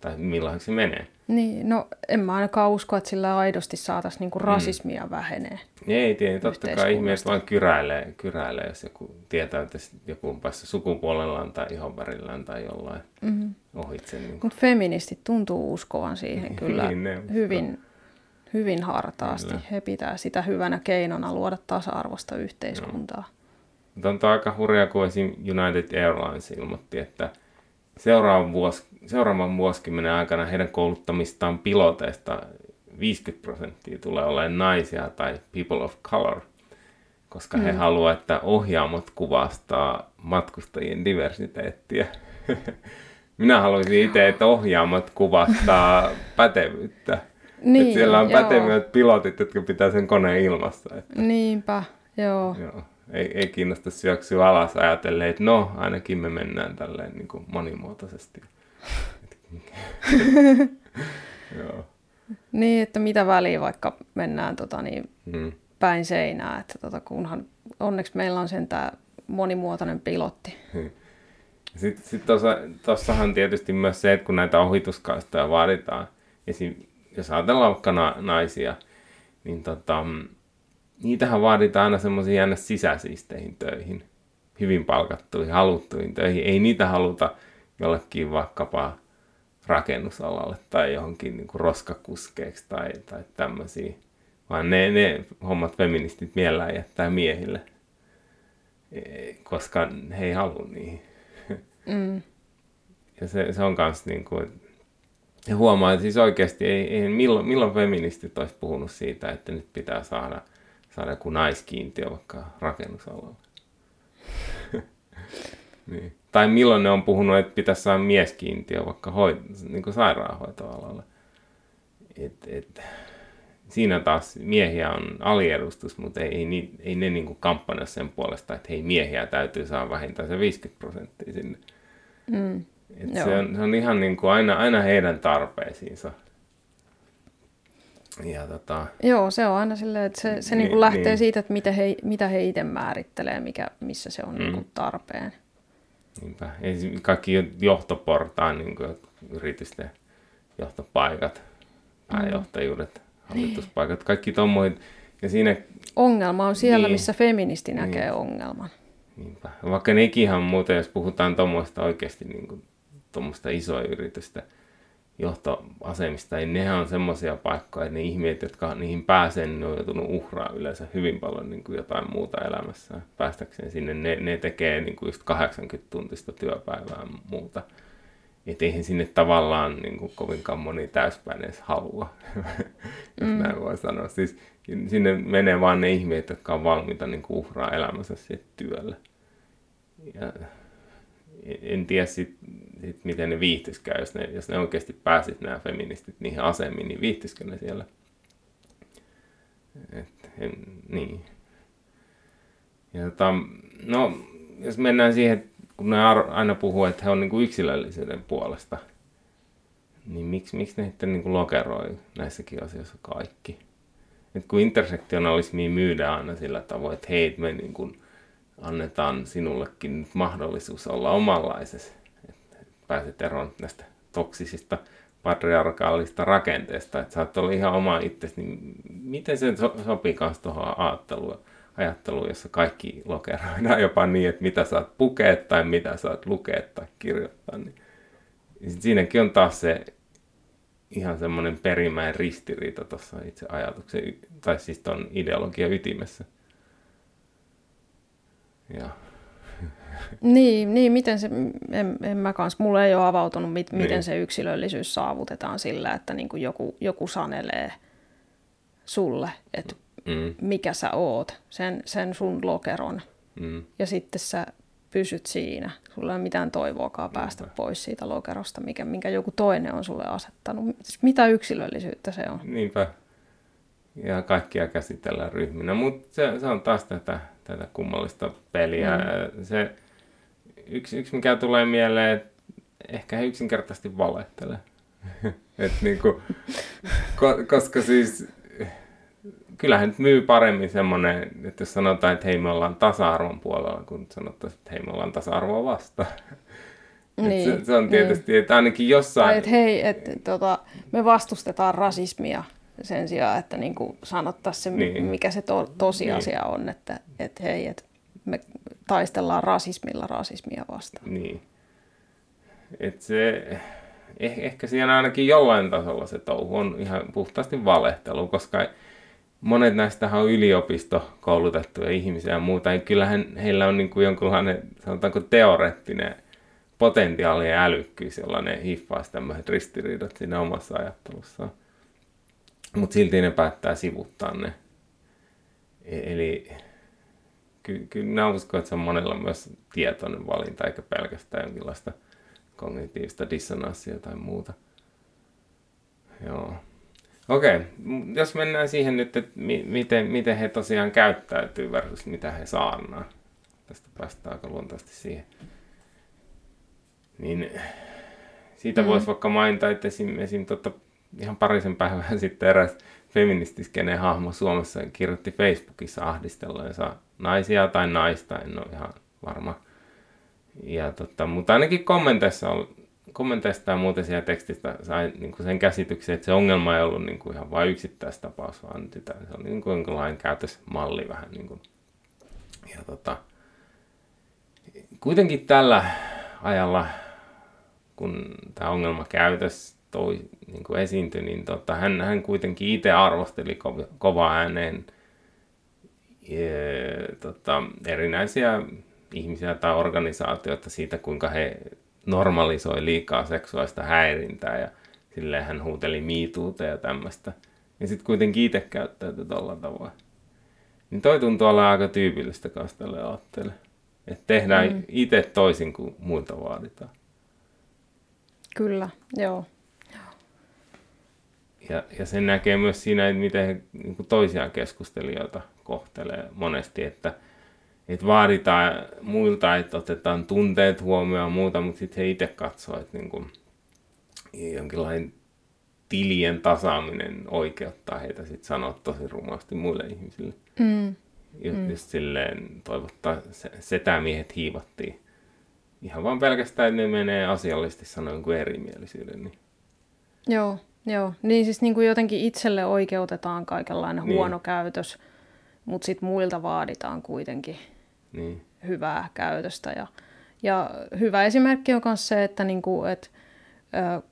Tai millaiseksi se menee. Niin, no en mä ainakaan usko, että sillä aidosti saataisiin niinku rasismia mm. vähenee. Ei tiedä, totta kai ihmiset vaan kyräilee, kyräilee, jos joku tietää, että joku on päässyt sukupuolellaan tai ihonvärillään tai jollain mm-hmm. ohitse. Niin. Mutta feministit tuntuu uskovan siihen kyllä ne, hyvin, hyvin hartaasti. Kyllä. He pitää sitä hyvänä keinona luoda tasa-arvoista yhteiskuntaa. No. Mutta on aika hurjaa, kun esim. United Airlines ilmoitti, että seuraavan, vuos, seuraavan vuosikymmenen aikana heidän kouluttamistaan piloteista viisikymmentä prosenttia tulee olemaan naisia tai people of color, koska mm. he haluaa, että ohjaamot kuvastaa matkustajien diversiteettiä. Minä haluaisin itse, että ohjaamot kuvastaa pätevyyttä. Niin, että siellä on pätevät pilotit, jotka pitää sen koneen ilmassa. Että... Niinpä, joo. joo. Ei, ei kiinnosta syöksyä alas ajatellen, että no, ainakin me mennään tälleen niin kuin monimuotoisesti. Joo. Niin, että mitä väliä vaikka mennään tota, niin, hmm. päin seinää, että tota, kunhan onneksi meillä on sentään monimuotoinen pilotti. Sitten sit tuossahan tietysti myös se, että kun näitä ohituskaistoja vaaditaan, esim, jos ajatellaan vaikka na- naisia, niin tota... Niitähän vaaditaan aina semmoisiin jännä sisäsiisteihin töihin, hyvin palkattuihin, haluttuihin töihin. Ei niitä haluta jollekin vaikkapa rakennusalalle tai johonkin niin kuin roskakuskeeksi tai, tai tämmöisiä, vaan ne, ne hommat feministit mielellään jättää miehille, koska he ei halua niihin. Mm. Ja se, se on kans niin kuin... Ja huomaa, että siis oikeasti ei, ei, milloin, milloin feministit olisi puhunut siitä, että nyt pitää saada... saada joku naiskiintiö vaikka rakennusalalla. Niin. Tai milloin ne on puhunut, että pitäisi saada mieskiintiö vaikka hoit- niin kuin sairaanhoitoalalla. Et, et. Siinä taas miehiä on aliedustus, mutta ei, ei, ei ne niin kuin kampanja sen puolesta, että hei, miehiä täytyy saada vähintään se viisikymmentä prosenttia sinne. Mm, se, on, se on ihan niin kuin aina, aina heidän tarpeisiinsa. Ja tota... Joo, se on aina silleen, että se, se niin, niinku lähtee niin. siitä, että mitä he, mitä he itse määrittelee, mikä, missä se on mm. niinku tarpeen. Niinpä. Kaikki johtoportaan, niin yritysten johtopaikat, pääjohtajuudet, hallituspaikat, kaikki tommoiset. Ja siinä... Ongelma on siellä, niin, missä feministi niin. näkee ongelman. Niinpä. Vaikka nekin on muuten, jos puhutaan tommoista oikeasti niin tommoista isoa yritystä, johtoasemista, niin nehän on semmoisia paikkoja, että ne ihmiset, jotka niihin pääsee, niin ne on joutunut uhraa yleensä hyvin paljon niin kuin jotain muuta elämässään päästäkseen sinne. Ne, ne tekee niin kuin just kahdeksankymmentä tuntista työpäivää muuta. Et eihän sinne tavallaan niin kuin kovinkaan moni täyspäin edes halua, jos mm. näin voi sanoa. Siis sinne menee vaan ne ihmiset, jotka on valmiita niin kuin uhraa elämänsä siihen työlle. Ja... En tiedä sitten, sit miten ne viihtyisikään, jos ne, jos ne oikeasti pääsivät nämä feministit niihin asemiin, niin viihtyisikö ne siellä? Et, en, niin. Ja tota, no, jos mennään siihen, kun ne aina puhuu, että he on niinku yksilöllisyyden puolesta, niin miksi, miksi ne sitten niinku lokeroi näissäkin asioissa kaikki? että kun intersektionalismia myydään aina sillä tavoin, että hei, me niin kuin annetaan sinullekin mahdollisuus olla omanlaisesi, että pääset eroon näistä toksisista patriarkaalista rakenteesta, että sä oot ollut ihan oma itsesi, niin miten se so- sopii kanssa tuohon ajatteluun, ajatteluun, jossa kaikki lokeroidaan jopa niin, että mitä saat pukea tai mitä saat lukea tai kirjoittaa. Niin. Siinäkin on taas se ihan semmoinen perimmäinen ristiriita tuossa itse ajatuksen, tai siis tuon ideologian ytimessä. Ja. Niin, niin, miten se, en, en mä kans, mulle ei ole avautunut, mit, miten niin. Se yksilöllisyys saavutetaan sillä, että niin kuin joku, joku sanelee sulle, että mm. mikä sä oot, sen, sen sun lokeron, mm. ja sitten sä pysyt siinä. Sulla ei ole mitään toivoakaan päästä Niinpä. pois siitä lokerosta, mikä, minkä joku toinen on sulle asettanut. Mitä yksilöllisyyttä se on? Niinpä. Ja kaikkia käsitellään ryhminä, mutta se, se on taas tätä, tätä kummallista peliä. Mm. Se, yksi, yksi, mikä tulee mieleen, että ehkä he yksinkertaisesti valehtelee. Et niinku, ko, koska siis kyllähän nyt myy paremmin semmoinen, että jos sanotaan, että hei, me ollaan tasa-arvon puolella, kun sanottaisiin, että hei, me ollaan tasa-arvoa vastaan. Niin, se, se on tietysti, niin. Että ainakin jossain... Tai että hei, että tota, me vastustetaan rasismia. Sen sijaan, että niin kuin sanottaisiin se, niin. mikä se to- tosiasia niin. on, että et hei, et me taistellaan rasismilla rasismia vastaan. Niin. Et se, eh- ehkä siinä ainakin jollain tasolla se touhu on ihan puhtaasti valehtelu, koska monet näistähän on yliopistokoulutettuja ihmisiä ja muuta, ja kyllähän heillä on niin kuin jonkunlainen, sanotaanko teoreettinen potentiaali ja älykkyys, jolla ne hiffaisi tämmöiset ristiriidat siinä omassa ajattelussaan. Mutta silti ne päättää sivuttaa ne. Eli kyllä ky- minä uskon, että se on monella myös tietoinen valinta, eikä pelkästään jonkinlaista kognitiivista dissonanssia tai muuta. Joo. Okei, okay. Jos mennään siihen nyt, että mi- miten, miten he tosiaan käyttäytyy versus mitä he saarnaa. Tästä päästään aika luontaisesti siihen. Niin siitä mm. voisi vaikka mainita, että esim. esim tota, ihan parisen päivän sitten eräs feministiskenen hahmo Suomessa kirjoitti Facebookissa ahdistelleensa naisia tai naista, en ole ihan varma. Ja totta, mutta ainakin kommenteissa on, kommenteista ja muuten siellä tekstistä sai niin kuin sen käsityksen, että se ongelma ei ollut niin kuin ihan vain yksittäistapaus, vaan sitä, se on niin kuin jonkinlainen käytösmalli vähän. Niin kuin. Ja tota, kuitenkin tällä ajalla, kun tämä ongelma käytös toi niin kuin esiintyi, niin tota, hän, hän kuitenkin itse arvosteli ko- kovaa ääneen e- tota, erinäisiä ihmisiä tai organisaatioita siitä, kuinka he normalisoi liikaa seksuaalista häirintää, ja silleen hän huuteli miituuta ja tämmöistä. Ja sitten kuitenkin itse käyttäytyi tolla tavoin. Niin toi tuntuu olla aika tyypillistä kanssa tälle aatteelle. Että tehdään mm. itse toisin kuin muilta vaaditaan. Kyllä, joo. Ja, ja sen näkee myös siinä, että miten he niin kuin toisiaan keskustelijoita kohtelee monesti, että, että vaaditaan muilta, että otetaan tunteet huomioon ja muuta, mutta sitten he itse katsoo, että niin kuin jonkinlainen tilien tasaaminen oikeuttaa heitä sitten sanoa tosi rumasti muille ihmisille. Mm. Mm. Just silleen toivottaa setämiehet hiivattiin. Ihan vaan pelkästään, että ne menee asiallisesti sanoen kuin erimielisyyden. Niin. Joo. Joo, niin siis niin kuin jotenkin itselle oikeutetaan kaikenlainen niin. huono käytös, mutta sitten muilta vaaditaan kuitenkin niin. hyvää käytöstä. Ja, ja hyvä esimerkki on myös se, että niin kuin, et, ö,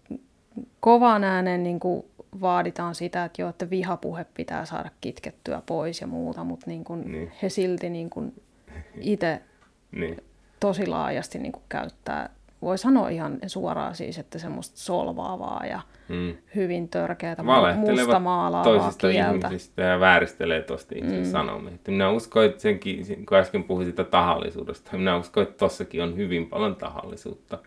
kovan ääneen niin kuin vaaditaan sitä, että, jo, että vihapuhe pitää saada kitkettyä pois ja muuta, mutta niin kuin niin. he silti niin kuin itse niin. tosi laajasti niin kuin käyttää. Voi sanoa ihan suoraan siis, että semmoista solvaavaa ja hmm. hyvin törkeätä, musta maalaavaa kieltä. Ihmisistä ja vääristelee tosta ihmisen hmm. sanomia. Minä uskon, että senkin, kun äsken puhuin sitä tahallisuudesta, minä uskon, että tossakin on hyvin paljon tahallisuutta.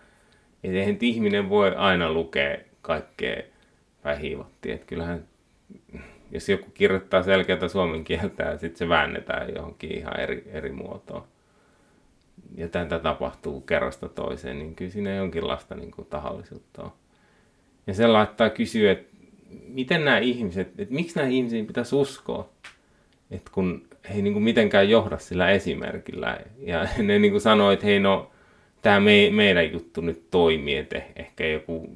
Et eihän ihminen voi aina lukea kaikkea vähivattia. Et kyllähän, jos joku kirjoittaa selkeätä suomen kieltä ja sitten se väännetään johonkin ihan eri, eri muotoon. Ja tätä tapahtuu kerrasta toiseen, niin kyllä siinä jonkinlaista niin kuin tahallisuutta on. Ja se laittaa kysyä, että miten nämä ihmiset, että miksi nämä ihmisiä pitäisi uskoa, että kun he ei niin kuin mitenkään johda sillä esimerkillä ja ne niin kuin sanoo, että hei no, tämä me, meidän juttu nyt toimii, että ehkä joku,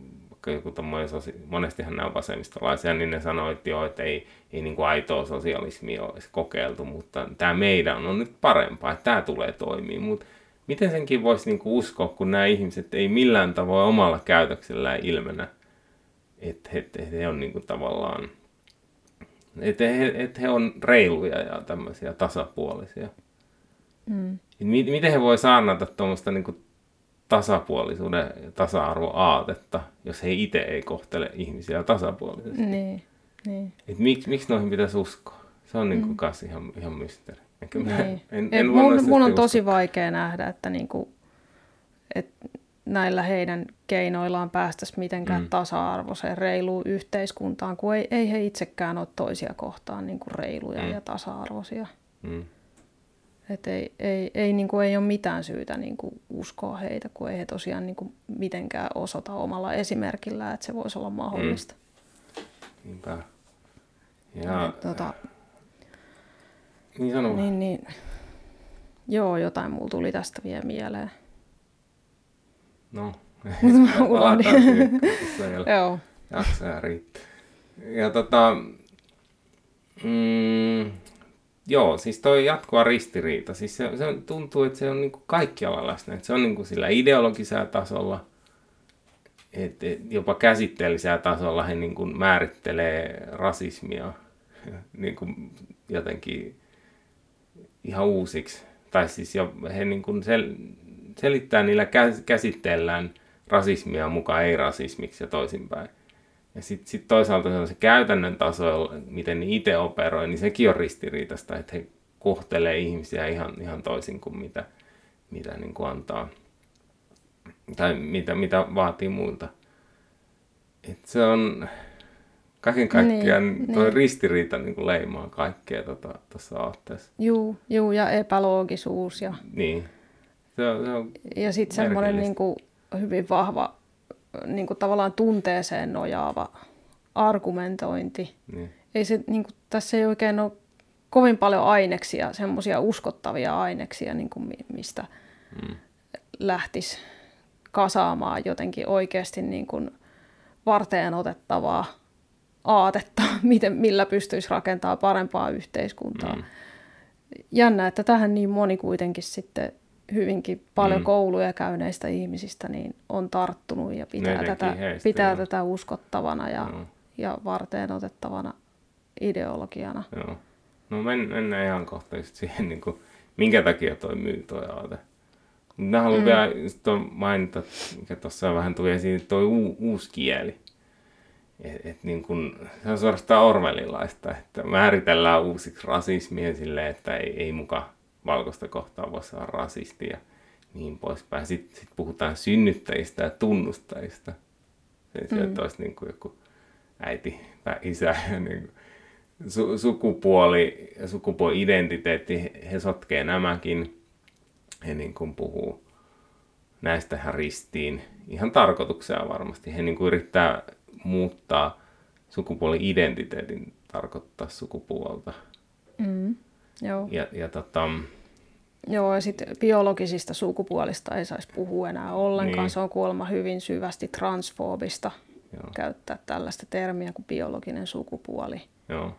joku tommoinen, monestihan nämä on vasemmistolaisia, niin ne sanoo, että joo, että ei, ei niin kuin aitoa sosialismia olisi kokeiltu, mutta tämä meidän on nyt parempaa, että tämä tulee toimii, mutta miten senkin voisi niin kuin uskoa, kun nämä ihmiset ei millään tavoin omalla käytöksellään ilmenä, että he, et he on niin kuin tavallaan, että he, et he on reiluja ja tämmöisiä tasapuolisia. Mm. Miten he voi saarnata tuommoista niinku tasapuolisuuden ja tasa-arvoaatetta, jos he itse ei kohtele ihmisiä tasapuolisesti? Niin, niin. Et miksi, miksi noihin pitäisi uskoa? Se on niinku mm. kas ihan, ihan mysteeri. Niin. En, en mun, mun on usko. Tosi vaikea nähdä, että niinku, et näillä heidän keinoillaan päästäisiin mitenkään mm. tasa-arvoiseen reiluun yhteiskuntaan, kun ei, ei he itsekään ole toisia kohtaan niinku reiluja mm. ja tasa-arvoisia. Mm. Että ei, ei, ei, niin kuin, ei ole mitään syytä niin kuin, uskoa heitä, kun ei he tosiaan niin kuin, mitenkään osoita omalla esimerkillä, että se voisi olla mahdollista. Mm. Niinpä. Ja... Et, tota... Niin sanomaan. Niin, niin. Joo, jotain mulla tuli tästä vielä mieleen. No, palataan siihen, kun vielä jaksaa riittää. Ja tota... Mm... Joo, siis toi jatkuva ristiriita. Siis se, se tuntuu, että se on niinku kaikkialla läsnä. Et se on niinku sillä ideologisella tasolla, et, et jopa käsitteellisellä tasolla he niinku määrittelee rasismia niinku jotenkin ihan uusiksi. Tai siis jo, he niinku sel, selittää niillä käsitteellään rasismia mukaan ei-rasismiksi ja toisinpäin. Ja sitten sit toisaalta se on se käytännön taso, miten ne itse operoi, niin sekin on ristiriitasta, että he kohtelee ihmisiä ihan, ihan toisin kuin mitä, mitä niin kuin antaa, tai mitä, mitä vaatii muilta. Että se on kaiken kaikkiaan, niin, tuo niin. ristiriita niin kuin leimaa kaikkea tuota, tuossa aatteessa. Juu, juu, ja epäloogisuus. Ja, niin. se on, se on ja sitten semmoinen niin kuin hyvin vahva... Niin kuin tavallaan tunteeseen nojaava argumentointi. Niin. Ei se, niin kuin, tässä ei oikein ole kovin paljon aineksia, semmoisia uskottavia aineksia, niin kuin mistä mm. lähtisi kasaamaan jotenkin oikeasti niin kuin varteen otettavaa aatetta, miten, millä pystyisi rakentamaan parempaa yhteiskuntaa. Mm. Jännä, että tähän niin moni kuitenkin sitten... hyvinkin paljon mm. kouluja käyneistä ihmisistä niin on tarttunut ja pitää, Nedenkin tätä, heistä, pitää tätä uskottavana ja, no. ja varteen otettavana ideologiana. Joo. No men, mennään ihan kohta just siihen, niin kuin, minkä takia toi myy toi aate. Mä haluan mm. vielä mainita, mikä tuossa vähän tuli esiin, toi u, uusi kieli. Et, et niin kun, se on suorastaan orwellilaista, että määritellään uusiksi rasismia silleen, että ei, ei mukaan valkoista kohtaa voi saada rasisti ja niin poispäin. Sitten, sitten puhutaan synnyttäjistä ja tunnustajista. Sen sijaan, että olisi niin kuin joku äiti tai isä ja niin su- sukupuoli ja sukupuoli-identiteetti. He sotkee nämäkin. He niin kuin puhuu näistähän ristiin. Ihan tarkoituksena varmasti. He niin kuin yrittää muuttaa sukupuoli-identiteetin tarkoittaa sukupuolta. Mm. Joo. Ja, ja, tota... Joo, ja sitten biologisista sukupuolista ei saisi puhua enää ollenkaan. Niin. Se on kuulemma hyvin syvästi transfoobista Joo. käyttää tällaista termiä kuin biologinen sukupuoli. Joo.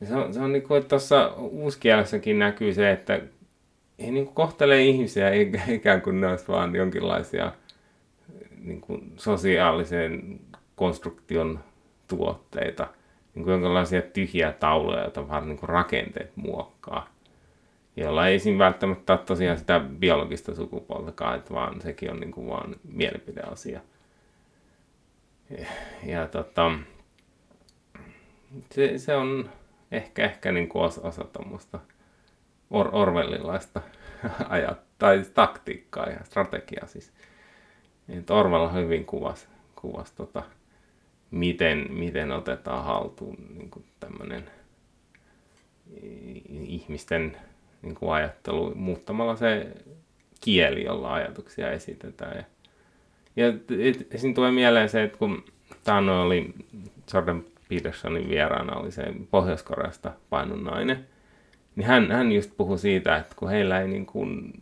Ja se on, se on niin kuin, että tuossa uuskielessäkin näkyy se, että he niin kuin kohtelee ihmisiä ikään kuin ne olisivat vaan jonkinlaisia niin kuin sosiaalisen konstruktion tuotteita. Niin kuin jonkinlaisia tyhjiä tauloja, joita vaan niin kuin rakenteet muokkaa, jolla ei siinä välttämättä ole tosiaan sitä biologista sukupuoltakaan, että vaan sekin on niin kuin vaan mielipideasia. Ja, ja tota, se, se on ehkä, ehkä niin kuin osa, osa tuommoista or, orwellilaista ajat, tai taktiikkaa ja strategiaa siis. Et Orwell hyvin kuvasi, kuvasi tota, Miten, miten otetaan haltuun niin kuin tämmöinen ihmisten niin kuin ajattelu muuttamalla se kieli, jolla ajatuksia esitetään. Ja, ja et, et, et, siinä tulee mieleen se, että kun Tämä oli Jordan Petersonin vieraana, oli se Pohjois-Koreasta painun nainen. Niin hän, hän just puhui siitä, että kun heillä ei niin kuin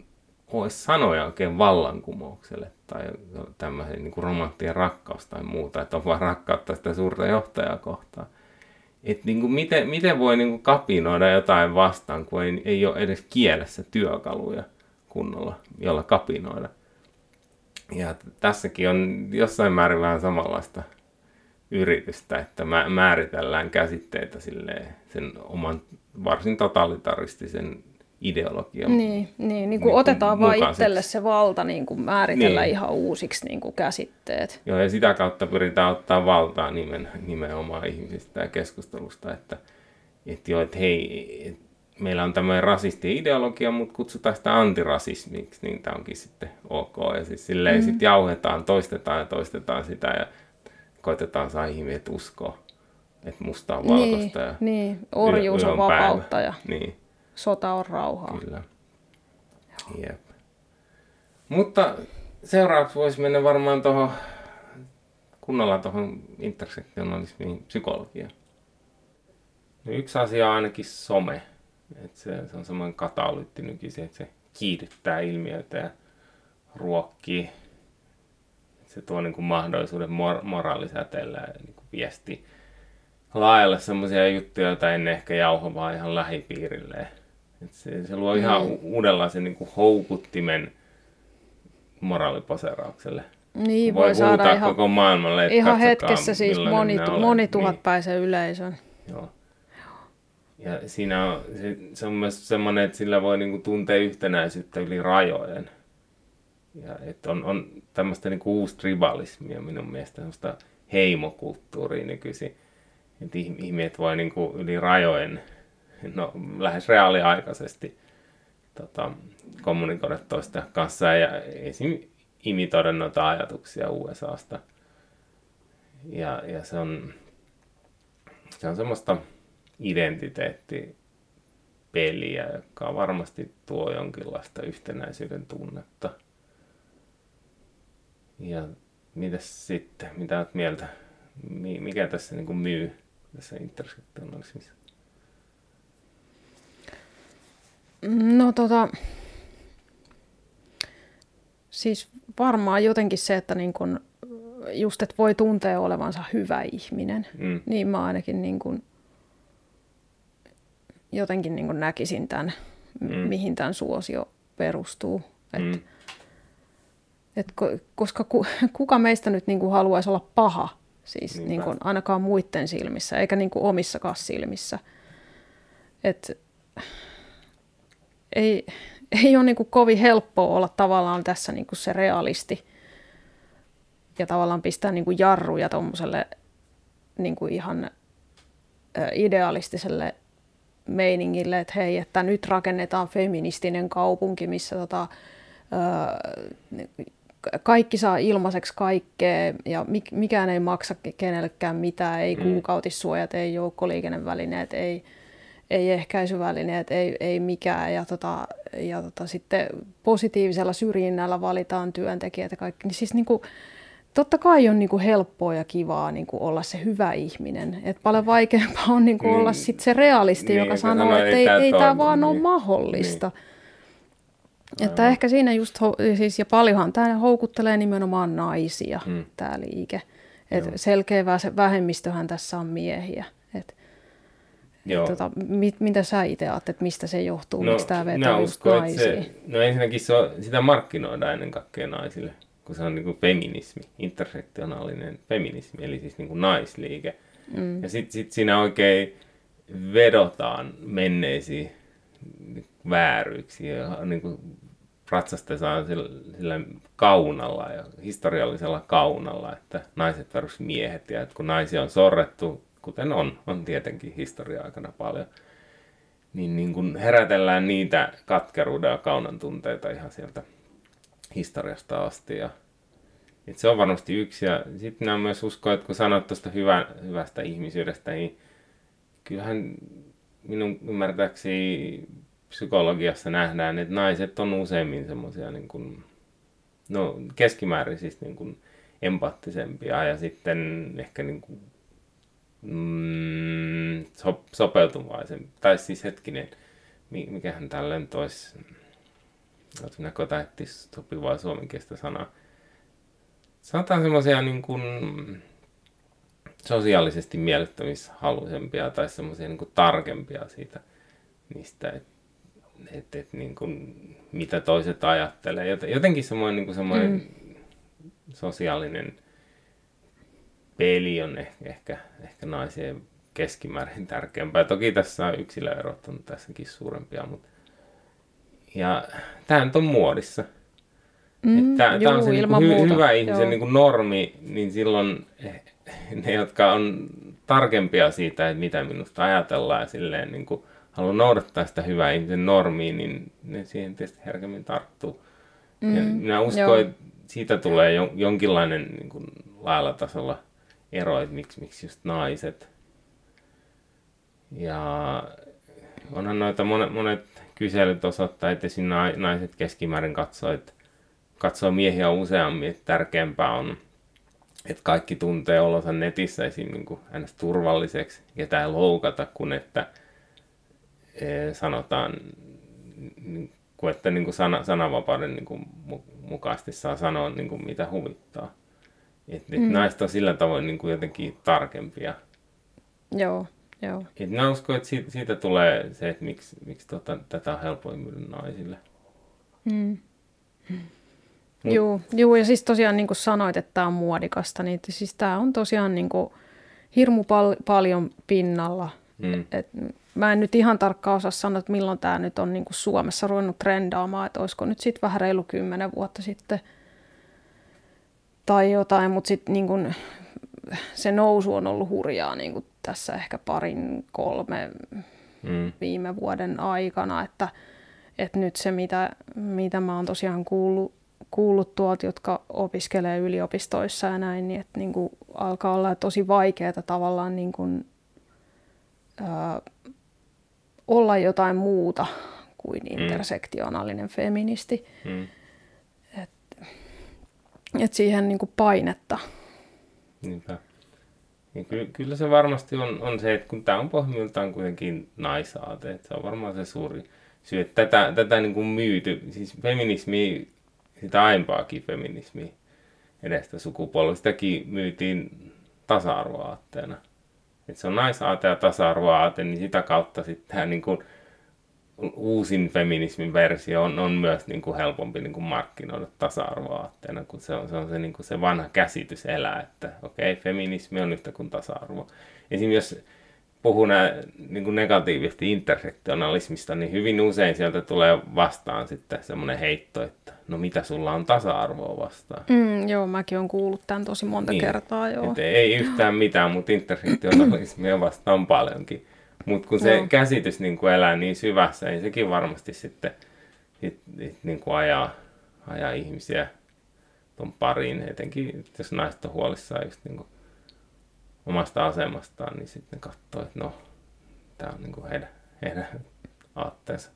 ole sanoja oikein vallankumoukselle tai tämmöisen niin kuin romanttien rakkaus tai muuta, että on vaan rakkautta sitä suurta johtajaa kohtaan. Että niin kuin miten, miten voi niin kuin kapinoida jotain vastaan, kun ei, ei ole edes kielessä työkaluja kunnolla, jolla kapinoida. Ja tässäkin on jossain määrin vähän samanlaista yritystä, että määritellään käsitteitä sen oman varsin totalitaristisen ideologian. Niin, niin, niin kuin otetaan vaan itselle se valta niin kuin määritellä niin ihan uusiksi niin kuin käsitteet. Joo, ja sitä kautta pyritään ottaa valtaa nimen, nimenomaan ihmisistä ja keskustelusta, että, että, jo, että hei, et meillä on tämmöinen rasistien ideologia, mutta kutsutaan sitä antirasismiksi, niin tämä onkin sitten ok. Ja siis silleen mm-hmm. sitten jauhetaan, toistetaan ja toistetaan sitä ja koitetaan saa ihmiset uskoa, että musta on valkoista niin, ja niin. Orjuus yl- on vapautta ja niin. Sota on rauhaa. Kyllä. Jep. Mutta seuraavaksi voisi mennä varmaan tuohon kunnolla tuohon intersektionaalismiin psykologiaan. No yksi asia on ainakin some. Et se, se on semmoinen katalyytti nykyisin, että se kiihdyttää ilmiötä ja ruokkii. Et se tuo niin kuin mahdollisuuden mor- moraalisäteellä ja niin kuin viesti laajalle semmoisia juttuja, joita en ehkä jauho, vaan ihan lähipiirilleen. Et se, se luo ihan mm. uudenlaisen niin kuin houkuttimen moraaliposeeraukselle. Niin, voi, voi saada ihan, koko maailmalle, ihan hetkessä siis moni, moni tuhatpäisen niin. yleisön. Joo. Ja siinä on, se, se on myös semmoinen, että sillä voi niinku tuntea yhtenäisyyttä yli rajojen. Ja että on, on tämmöistä niinku uustribalismia minun mielestä, semmoista heimokulttuuria nykyisin. Että ihmiset voi niinku yli rajojen, no lähes reaaliaikaisesti tota, kommunikoida toista kanssa ja esim. Imitoida noita ajatuksia U S A:sta. Ja, ja se on, se on semmoista identiteettipeliä, joka varmasti tuo jonkinlaista yhtenäisyyden tunnetta. Ja mitäs sitten? Mitä olet mieltä? Mikä tässä niin kuin myy tässä intersektionaalismissa? No tota... Siis varmaan jotenkin se, että niin kun just et voi tuntea olevansa hyvä ihminen. Mm. Niin mä ainakin niin kun jotenkin niin kuin näkisin tämän, mm. mihin tämän suosio perustuu. Mm. Et, et, koska ku, kuka meistä nyt niin kuin haluaisi olla paha, siis niin kuin ainakaan muiden silmissä, eikä niin kuin omissakaan silmissä. Et, ei, ei ole niin kuin kovin helppoa olla tavallaan tässä niin kuin se realisti ja tavallaan pistää niin kuin jarruja tuommoiselle niin kuin ihan idealistiselle meiningille, että hei, että nyt rakennetaan feministinen kaupunki, missä tota, ö, kaikki saa ilmaiseksi kaikkea ja mik, mikään ei maksa kenellekään mitään, ei mm. kuukautissuojat, ei joukkoliikennevälineet, ei, ei ehkäisyvälineet, ei, ei mikään. Ja, tota, ja tota, sitten positiivisella syrjinnällä valitaan työntekijät ja kaikki. Niin siis, niin kuin, totta kai on niinku helppoa ja kivaa niinku olla se hyvä ihminen. Et paljon vaikeampaa on niinku niin, olla sit se realisti, niin, joka sanoo, sanoo että ei, ei tämä vaan niin. ole mahdollista. Niin. Että ehkä siinä just, siis, ja paljonhan tämä houkuttelee nimenomaan naisia, hmm. tämä liike. Et selkeä vähemmistöhän tässä on miehiä. Et, et tota, mit, mitä sä itse ajattelet, mistä se johtuu, no, miksi tämä vetää just naisiin? No ensinnäkin se on, sitä markkinoidaan ennen kaikkea naisille. Kun se on niin kuin feminismi, intersektionaalinen feminismi, eli siis niin kuin naisliike. Mm. Ja sitten sit siinä oikein vedotaan menneisiin vääryyksiin ja niin kuin ratsastetaan sillä, sillä kaunalla ja historiallisella kaunalla, että naiset versus miehet. Ja että kun naisia on sorrettu, kuten on, on tietenkin historia-aikana paljon, niin, niin kuin herätellään niitä katkeruuden ja kaunan tunteita ihan sieltä historiasta asti. Ja, et se on varmasti yksi. Ja sitten minä myös uskon, että kun sanoit tuosta hyvä, hyvästä ihmisyydestä, niin kyllähän minun ymmärtääkseni psykologiassa nähdään, että naiset on useimmin semmoisia niin kuin, no keskimäärin siis niin kuin empaattisempia ja sitten ehkä niin kuin, mm, so, sopeutuvaisempia. Tai siis hetkinen, mikähän tällä nyt olisi, olet minä kotaetti sopivaa suomenkielistä sanaa. Sanotaan semmoisia niin kuin sosiaalisesti miellyttämishaluisempia tai semmoisia niin kuin tarkempia siitä niistä, että et, et, niin kuin, mitä toiset ajattelee. Jotenkin semmoinen, niin kuin semmoinen mm. sosiaalinen peli on ehkä, ehkä, ehkä naisien keskimäärin tärkeämpää. Toki tässä on yksilöerot on tässäkin suurempia, mutta ja tämä nyt on muodissa. Mm, tämä on se niinku hy- hyvä ihmisen niinku normi, niin silloin ne, jotka on tarkempia siitä, että mitä minusta ajatellaan ja silleen niinku haluaa noudattaa sitä hyvää ihmisen normia, niin ne siihen tietysti herkemmin tarttuu. Mm, ja minä uskon, että siitä tulee jon- jonkinlainen niinku lailla tasolla ero, että miksi, miksi just naiset. Ja onhan noita monet, monet kyselyt osoittaa, että naiset keskimäärin katsoo, että katsoo miehiä useammin, että tärkeämpää on, että kaikki tuntee olonsa netissä esim. Niin aina turvalliseksi, ketään loukata, kun että e, sanotaan, kun että niin kuin sana, sananvapauden niin kuin mukaisesti saa sanoa niin kuin mitä huvittaa. Et, et mm. naiset on sillä tavoin niin kuin jotenkin tarkempia. Joo, joo. Et mä uskon, että siitä, siitä tulee se, että miksi, miksi tota, tätä on helpoin myydä naisille. Mm. Joo, joo, ja siis tosiaan niin kuin sanoit, että tämä on muodikasta, niin siis tämä on tosiaan niin kuin hirmu pal- paljon pinnalla. Mm. Et mä en nyt ihan tarkkaan osaa sanoa, että milloin tämä nyt on niin kuin Suomessa ruvennut trendaamaan, että olisiko nyt sitten vähän reilu kymmenen vuotta sitten tai jotain, mutta sitten niin kuin se nousu on ollut hurjaa niin kuin tässä ehkä parin, kolme mm. viime vuoden aikana, että, että nyt se, mitä, mitä mä oon tosiaan kuullut, kuullut tuot, jotka opiskelee yliopistoissa ja näin, niin että niinku alkaa olla tosi vaikeaa tavallaan niinku, ö, olla jotain muuta kuin mm. intersektionaalinen feministi. Mm. Et, et siihen niinku painetta. Niinpä. Ja ky- kyllä se varmasti on, on se, että kun tämä on pohjimmiltaan kuitenkin naisaate, että se on varmaan se suuri syy, että tätä, tätä niinku myyty, siis feminismi sitä aiempaakin feminismiä edestä sukupolvella. Sitäkin myytiin tasa-arvoaatteena. Et se on naisaate ja tasa-arvoaate, niin sitä kautta sitten tämä niinku uusin feminismin versio on, on myös niinku helpompi niinku markkinoida tasa-arvoaatteena, kun se on se, on se, niinku se vanha käsitys elää, että okei, okay, feminismi on yhtä kuin tasa-arvo. Esimerkiksi jos puhun niinku negatiivisesti intersektionalismista, niin hyvin usein sieltä tulee vastaan sitten semmoinen heitto, että no mitä sulla on tasa-arvoa vastaan. Mm, joo, mäkin olen kuullut tämän tosi monta niin, kertaa. Joo. Et ei yhtään mitään, mutta intersektionalismia vastaan paljonkin. Mutta kun se no. käsitys niinku elää niin syvässä, niin sekin varmasti sitten sit, sit niinku ajaa, ajaa ihmisiä ton pariin, etenkin jos naiset on huolissaan just niinku omasta asemastaan, niin sitten katsoo, että no, tämä on niinku heidän, heidän aatteensa.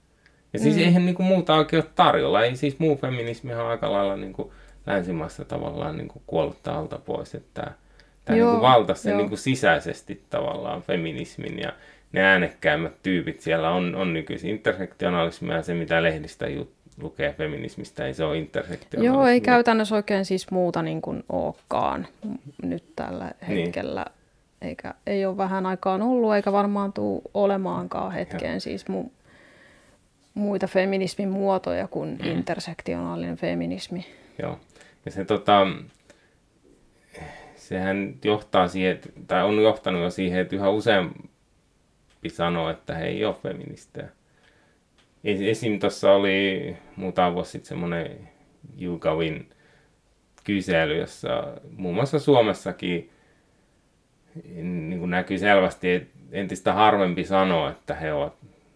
Ja siis mm. eihän niinku muuta oikein ole tarjolla. Ei siis muu feminismihan aika lailla niinku länsimaissa tavallaan niinku kuollutta alta pois. Tämä niinku valtasi sen niinku sisäisesti tavallaan feminismin ja ne äänekkäimmät tyypit siellä on, on nykyisin intersektionalismia ja se, mitä lehdistä jut- lukee feminismistä, ei se ole intersektionalismia. Joo, ei käytännössä oikein siis muuta niin kuin olekaan nyt tällä hetkellä. Niin. Eikä, ei ole vähän aikaan ollut, eikä varmaan tule olemaankaan hetkeen ja siis mu, muita feminismin muotoja kuin mm. intersektionaalinen feminismi. Joo, ja se, tota, sehän johtaa siihen, tai on johtanut jo siihen, että yhä useampi sanoo, että he ei ole feministejä. Esim. Tuossa oli muutama vuosi sitten semmoinen YouGovin kysely, jossa muun muassa Suomessakin niin kuin näkyy selvästi, että entistä harvempi sanoo, että he ovat,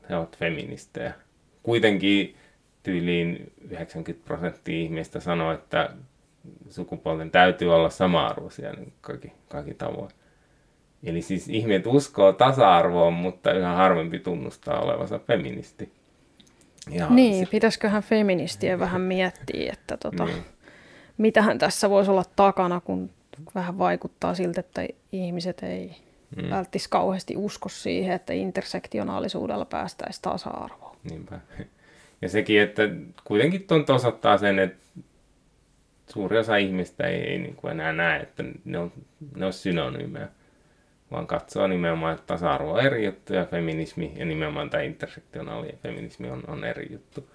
he ovat feministejä. Kuitenkin tyyliin yhdeksänkymmentä prosenttia ihmistä sanoo, että sukupuolten täytyy olla sama-arvoisia niin kaikki, kaikki tavoin. Eli siis ihmiset uskoo tasa-arvoon, mutta yhä harvempi tunnustaa olevansa feministi. Jaa, niin, se pitäisiköhän feministien vähän miettiä, että tota, niin. mitähän tässä voisi olla takana, kun vähän vaikuttaa siltä, että ihmiset ei mm. välttis kauheasti usko siihen, että intersektionaalisuudella päästäisiin tasa-arvoon. Niinpä. Ja sekin, että kuitenkin tuon osoittaa sen, että suuri osa ihmistä ei, ei niin kuin enää näe, että ne on, ne on synonyymejä, vaan katsoo nimenomaan, että tasa-arvo on eri juttu ja feminismi, ja nimenomaan tämä intersektionaalinen feminismi on, on eri juttu.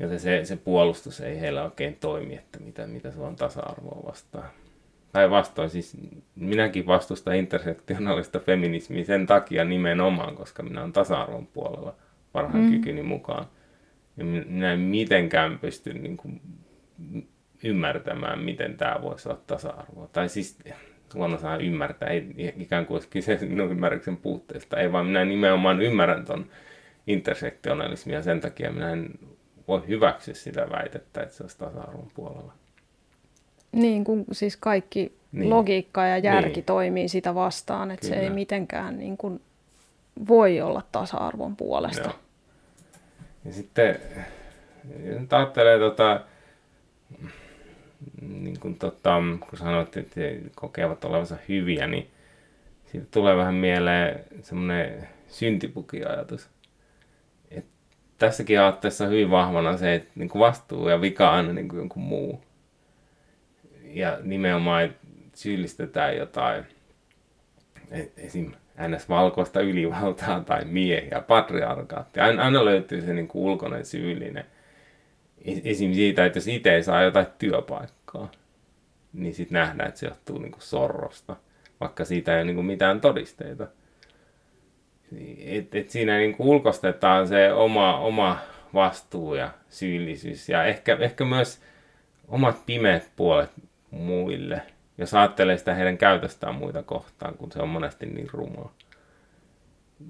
Joten se, se puolustus ei heillä oikein toimi, että mitä, mitä sulla on tasa-arvoa vastaan. Tai vastoin, siis minäkin vastustan intersektionaalista feminismiä sen takia nimenomaan, koska minä olen tasa-arvon puolella parhaan mm. kykyni mukaan. Ja minä en mitenkään pysty niin kuin ymmärtämään, miten tämä voisi olla tasa-arvoa. Tai siis luonnossahan ymmärtää, ei ikään kuin olisi kyse minun ymmärryksen puutteesta, ei vaan minä nimenomaan ymmärrän ton intersektionalismin ja sen takia minä en voi hyväksyä sitä väitettä, että se olisi tasa-arvon puolella. Niin, kun siis kaikki niin. logiikka ja järki niin. toimii sitä vastaan, että Kyllä. se ei mitenkään niin kuin voi olla tasa-arvon puolesta. Joo. Ja sitten nyt ajattelee, tota, niin kuin tota, kun sanoit, että kokevat olevansa hyviä, niin siitä tulee vähän mieleen semmoinen syntipukiajatus. Et tässäkin aatteessa on hyvin vahvana se, että niin kuin vastuu ja vika aina niin kuin jonkun muu. Ja nimenomaan syyllistetään jotain esim. Ns. Valkoista ylivaltaa tai miehiä, patriarkaattia. Aina löytyy se niin kuin ulkoinen syyllinen. Esim. Siitä, että jos itse ei saa jotain työpaikkaa, niin sitten nähdään, että se johtuu niin kuin sorrosta, vaikka siitä ei ole niin kuin mitään todisteita. Et, et siinä niin kuin ulkostetaan se oma, oma vastuu ja syyllisyys ja ehkä, ehkä myös omat pimeät puolet muille, jos ajattelee sitä heidän käytöstään muita kohtaan, kun se on monesti niin rumaa,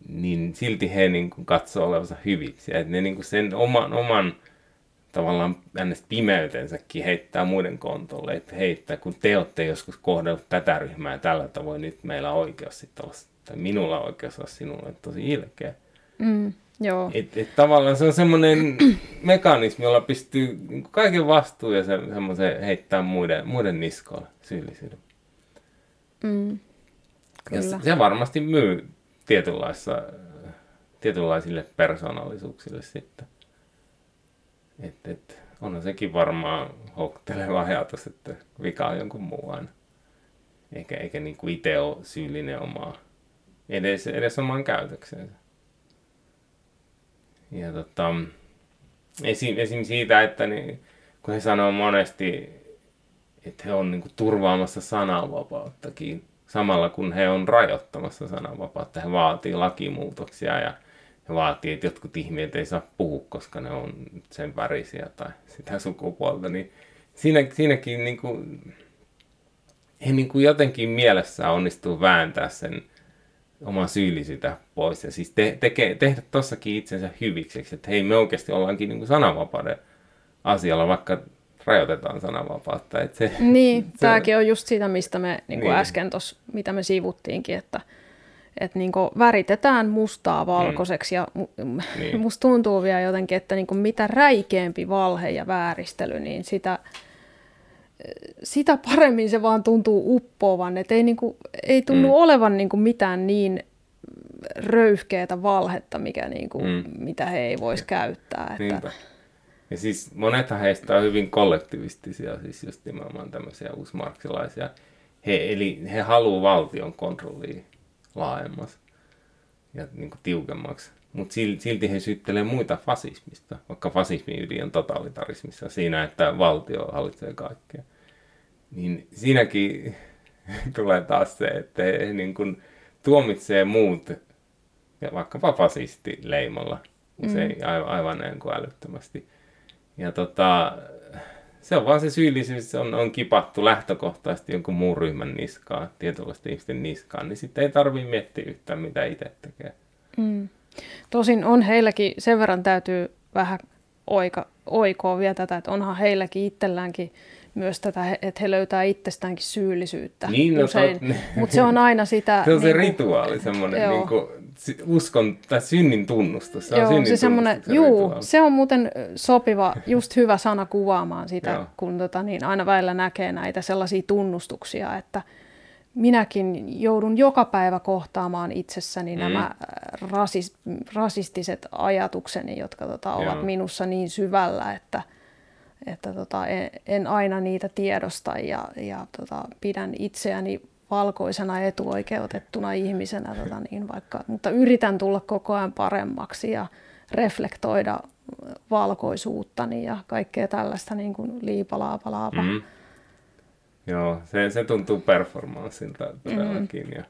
niin silti he niin kuin katsoo olevansa hyviksi. Että ne niin kuin sen oman, oman tavallaan pimeytensäkin heittää muiden kontolle, että heittää, kun te olette joskus kohdellut tätä ryhmää tällä tavoin, nyt meillä on oikeus sitten olla, tai minulla on oikeus olla sinulle, tosi ilkeä. Mm. Joo. Et, et tavallaan se on semmoinen mekanismi, jolla pystyy kaiken vastuun ja se, semmoisen heittämään muiden, muiden niskoille syyllisyyden. Mm, ja se, se varmasti myy tietynlaisille persoonallisuuksille sitten. Et, et, onhan sekin varmaan houkutteleva ajatus, että vika on jonkun muu aina. Eikä, eikä niinku itse ole syyllinen omaa, edes, edes omaan käytökseensä. Ja tota, esim, esim siitä, että niin, kun he sanoo monesti, että he on niin kuin turvaamassa sananvapauttakin, samalla kun he on rajoittamassa sananvapautta, he vaatii lakimuutoksia ja he vaatii, että jotkut ihmiset ei saa puhua, koska ne on sen värisiä tai sitä sukupuolta, niin siinä, siinäkin niin kuin, he niin kuin jotenkin mielessä onnistuu vääntää sen oman syyllisyyttä pois ja siis te, teke, tehdä tossakin itsensä hyvikseksi, että hei, me oikeasti ollaankin niin kuin sananvapauden asialla, vaikka rajoitetaan sananvapautta. Et se, niin, se, tämäkin on just sitä, mistä me niin kuin niin. äsken tuossa, mitä me sivuttiinkin, että, että niin kuin väritetään mustaa valkoiseksi mm. ja niin. musta tuntuu vielä jotenkin, että niin kuin mitä räikeämpi valhe ja vääristely, niin sitä... sitä paremmin se vaan tuntuu uppoavan, että ei, niinku, ei tunnu mm. olevan niinku mitään niin röyhkeätä valhetta, mikä niinku, mm. mitä he ei voisi käyttää. Että... Ja siis monethan heistä on hyvin kollektivistisia, siis just nimenomaan tämmöisiä uusmarksilaisia. He, eli he haluaa valtion kontrollia laajemmas ja niinku tiukemmaksi, mutta silti he syyttelee muita fasismista, vaikka fasismin ydin on totalitarismissa siinä, että valtio hallitsee kaikkea. Niin siinäkin tulee taas se, että he niin kuin tuomitsee muut, ja vaikkapa fasistileimalla, usein mm. aivan, aivan niin kuin älyttömästi. Ja tota, se on vaan se syyllisyys, on, on kipattu lähtökohtaisesti jonkun muun ryhmän niskaan, tietynlaisten ihmisten niskaan, niin sitten ei tarvitse miettiä yhtään, mitä itse tekee. Mm. Tosin on heilläkin, sen verran täytyy vähän oika, oikoa vielä tätä, että onhan heilläkin itselläänkin myös tätä, että he löytää itsestäänkin syyllisyyttä niin, usein, no, mutta se on aina sitä... Se on niin se kuin, rituaali, semmoinen niin kuin, uskon tai synnin tunnustus. Se joo, on synnin se semmoinen, juu, se on muuten sopiva, just hyvä sana kuvaamaan sitä, joo. kun tota, niin aina välillä näkee näitä sellaisia tunnustuksia, että minäkin joudun joka päivä kohtaamaan itsessäni mm. nämä rasis, rasistiset ajatukseni, jotka tota, ovat joo. minussa niin syvällä, että, että tota, en, en aina niitä tiedosta ja, ja tota, pidän itseäni valkoisena etuoikeutettuna ihmisenä, tota niin, vaikka, mutta yritän tulla koko ajan paremmaksi ja reflektoida valkoisuuttani ja kaikkea tällaista niin kuin liipalaapalaapa. Mm-hmm. Joo, se, se tuntuu performanssilta todellakin. Mm-hmm. Ja,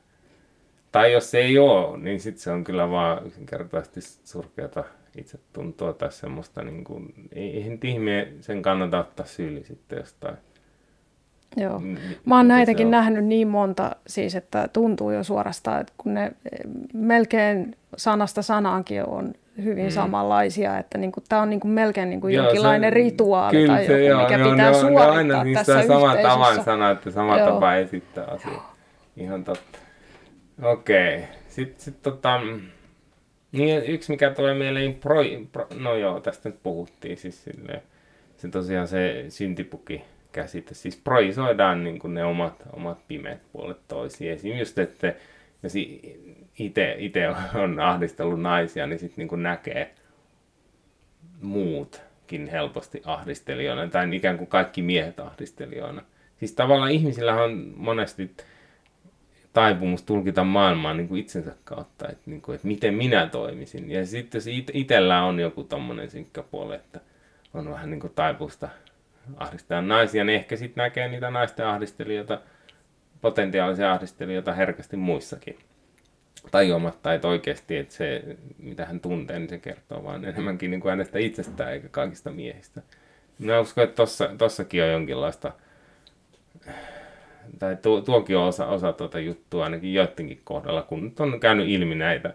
tai jos se ei ole, niin sitten se on kyllä vaan yksinkertaisesti surkeata itsetuntoa tai semmoista, niin kuin, eihän ihminen sen kannata ottaa syyli sitten jostain. Joo. Mä oon näitäkin nähnyt niin monta, siis, että tuntuu jo suorastaan, että kun ne melkein sanasta sanaankin on hyvin mm. samanlaisia, että niinku, tää on niinku melkein niinku joo, jonkinlainen se, rituaali tai se, joku, joo, mikä joo, pitää ne, suorittaa ne aina, tässä yhteisössä. Sama tavansana, sama joo. tapa esittää asiaa. Ihan totta. Okei. Sitten sit, tota, niin yksi mikä tulee mieleen, pro, pro, no joo, tästä nyt puhuttiin, siis silleen, se tosiaan se syntipuki. Käsite. Siis projisoidaan niin kuin ne omat, omat pimeät puolet toisiin. Esimerkiksi just, että jos itse on ahdistellut naisia, niin sitten niin kuin näkee muutkin helposti ahdistelijoina, tai ikään kuin kaikki miehet ahdistelijoina. Siis tavallaan ihmisillä on monesti taipumus tulkita maailmaa niin kuin itsensä kautta, että, niin kuin, että miten minä toimisin. Ja sitten jos it- itsellä on joku tommoinen synkkä puoli, että on vähän niin kuin taipusta ahdistaa naisia, niin ehkä sitten näkee niitä naisten ahdistelijoita, potentiaalisia ahdistelijoita herkästi muissakin. Tajuamatta, että oikeasti, että se, mitä hän tuntee, niin se kertoo vaan enemmänkin niin kuin hänestä itsestään eikä kaikista miehistä. Minä uskon, että tossa, tossakin on jonkinlaista, tai tu, tuokin on osa, osa tuota juttua ainakin joidenkin kohdalla, kun nyt on käynyt ilmi näitä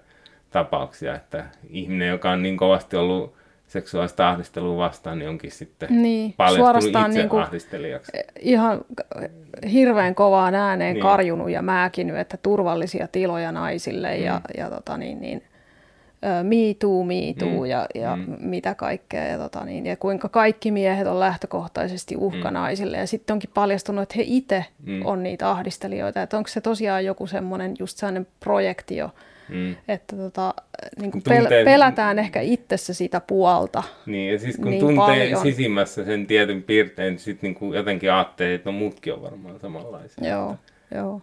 tapauksia, että ihminen, joka on niin kovasti ollut seksuaalista ahdistelua vastaan, niin onkin sitten niin, paljastunut itse niinku ahdistelijaksi. Ihan hirveän kovaan ääneen niin. karjunut ja määkinyt, että turvallisia tiloja naisille mm. ja, ja tota niin, niin, me too, me too mm. ja, ja mm. mitä kaikkea. Ja, tota niin, ja kuinka kaikki miehet on lähtökohtaisesti uhka mm. naisille. Ja sitten onkin paljastunut, että he itse mm. on niitä ahdistelijoita. Että onko se tosiaan joku semmoinen just sellainen projektio, Mm. että tota, niin kun pel- tuntee, pelätään ehkä itsessä sitä puolta niin, ja siis kun niin tuntee paljon sisimmässä sen tietyn piirtein, niin sitten niin jotenkin ajattelee, että no mutkin on varmaan samanlaisia. Joo, että, joo.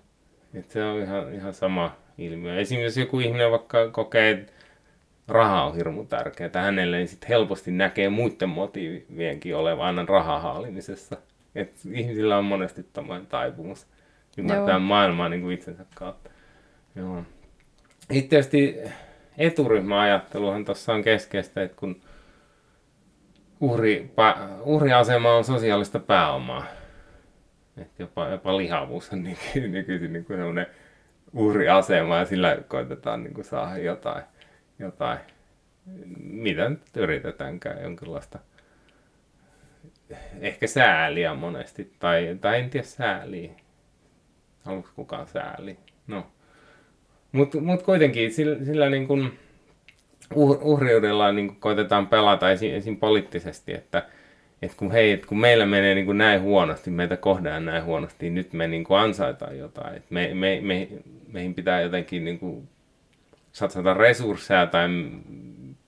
Että se on ihan, ihan sama ilmiö. Esimerkiksi jos joku ihminen vaikka kokee, että raha on hirmu tärkeää hänelle, niin sitten helposti näkee muiden motiivienkin olevan aina rahan haalimisessa. Että ihmisillä on monesti tämmöinen taipumus ymmärtää joo. maailmaa niin kuin itsensä kautta. Joo. Sitten tietysti eturyhmäajatteluhan tuossa on keskeistä, että kun uhri, uhriasema on sosiaalista pääomaa, että jopa, jopa lihavuus on nykyisin niin sellainen uhriasema ja sillä koitetaan niin kuin saada jotain, jotain, mitä nyt yritetäänkään, jonkinlaista ehkä sääliä monesti, tai, tai en tiedä sääliä, haluatko kukaan sääliä? No. Mutta mut kuitenkin sillä, sillä niin kun uhriudella niin kun koitetaan pelata esim, esim poliittisesti, että et kun, hei, et kun meillä menee niin kun näin huonosti, meitä kohdellaan näin huonosti, nyt me niin kun ansaitaan jotain. Et me, me, me, meihin pitää jotenkin niin kun satsata resursseja tai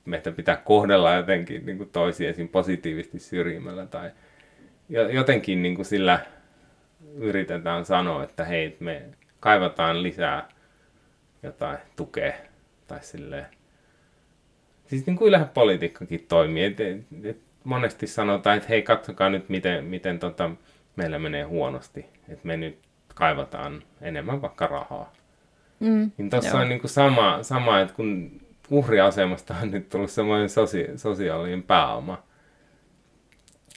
meitä pitää kohdella jotenkin niin kun toisiin esim positiivisesti syrjimällä. Tai jotenkin niin kun sillä yritetään sanoa, että hei, et me kaivataan lisää jotain tukea, tai silleen. Siis niin kuin yläpolitiikkakin toimii. Et, et, et monesti sanotaan, että hei, katsokaa nyt, miten, miten tota, meillä menee huonosti. Että me nyt kaivataan enemmän vaikka rahaa. Mm, niin tossa joo. on niin kuin sama, sama, että kun uhriasemasta on nyt tullut semmoinen sosia- sosiaalinen pääoma.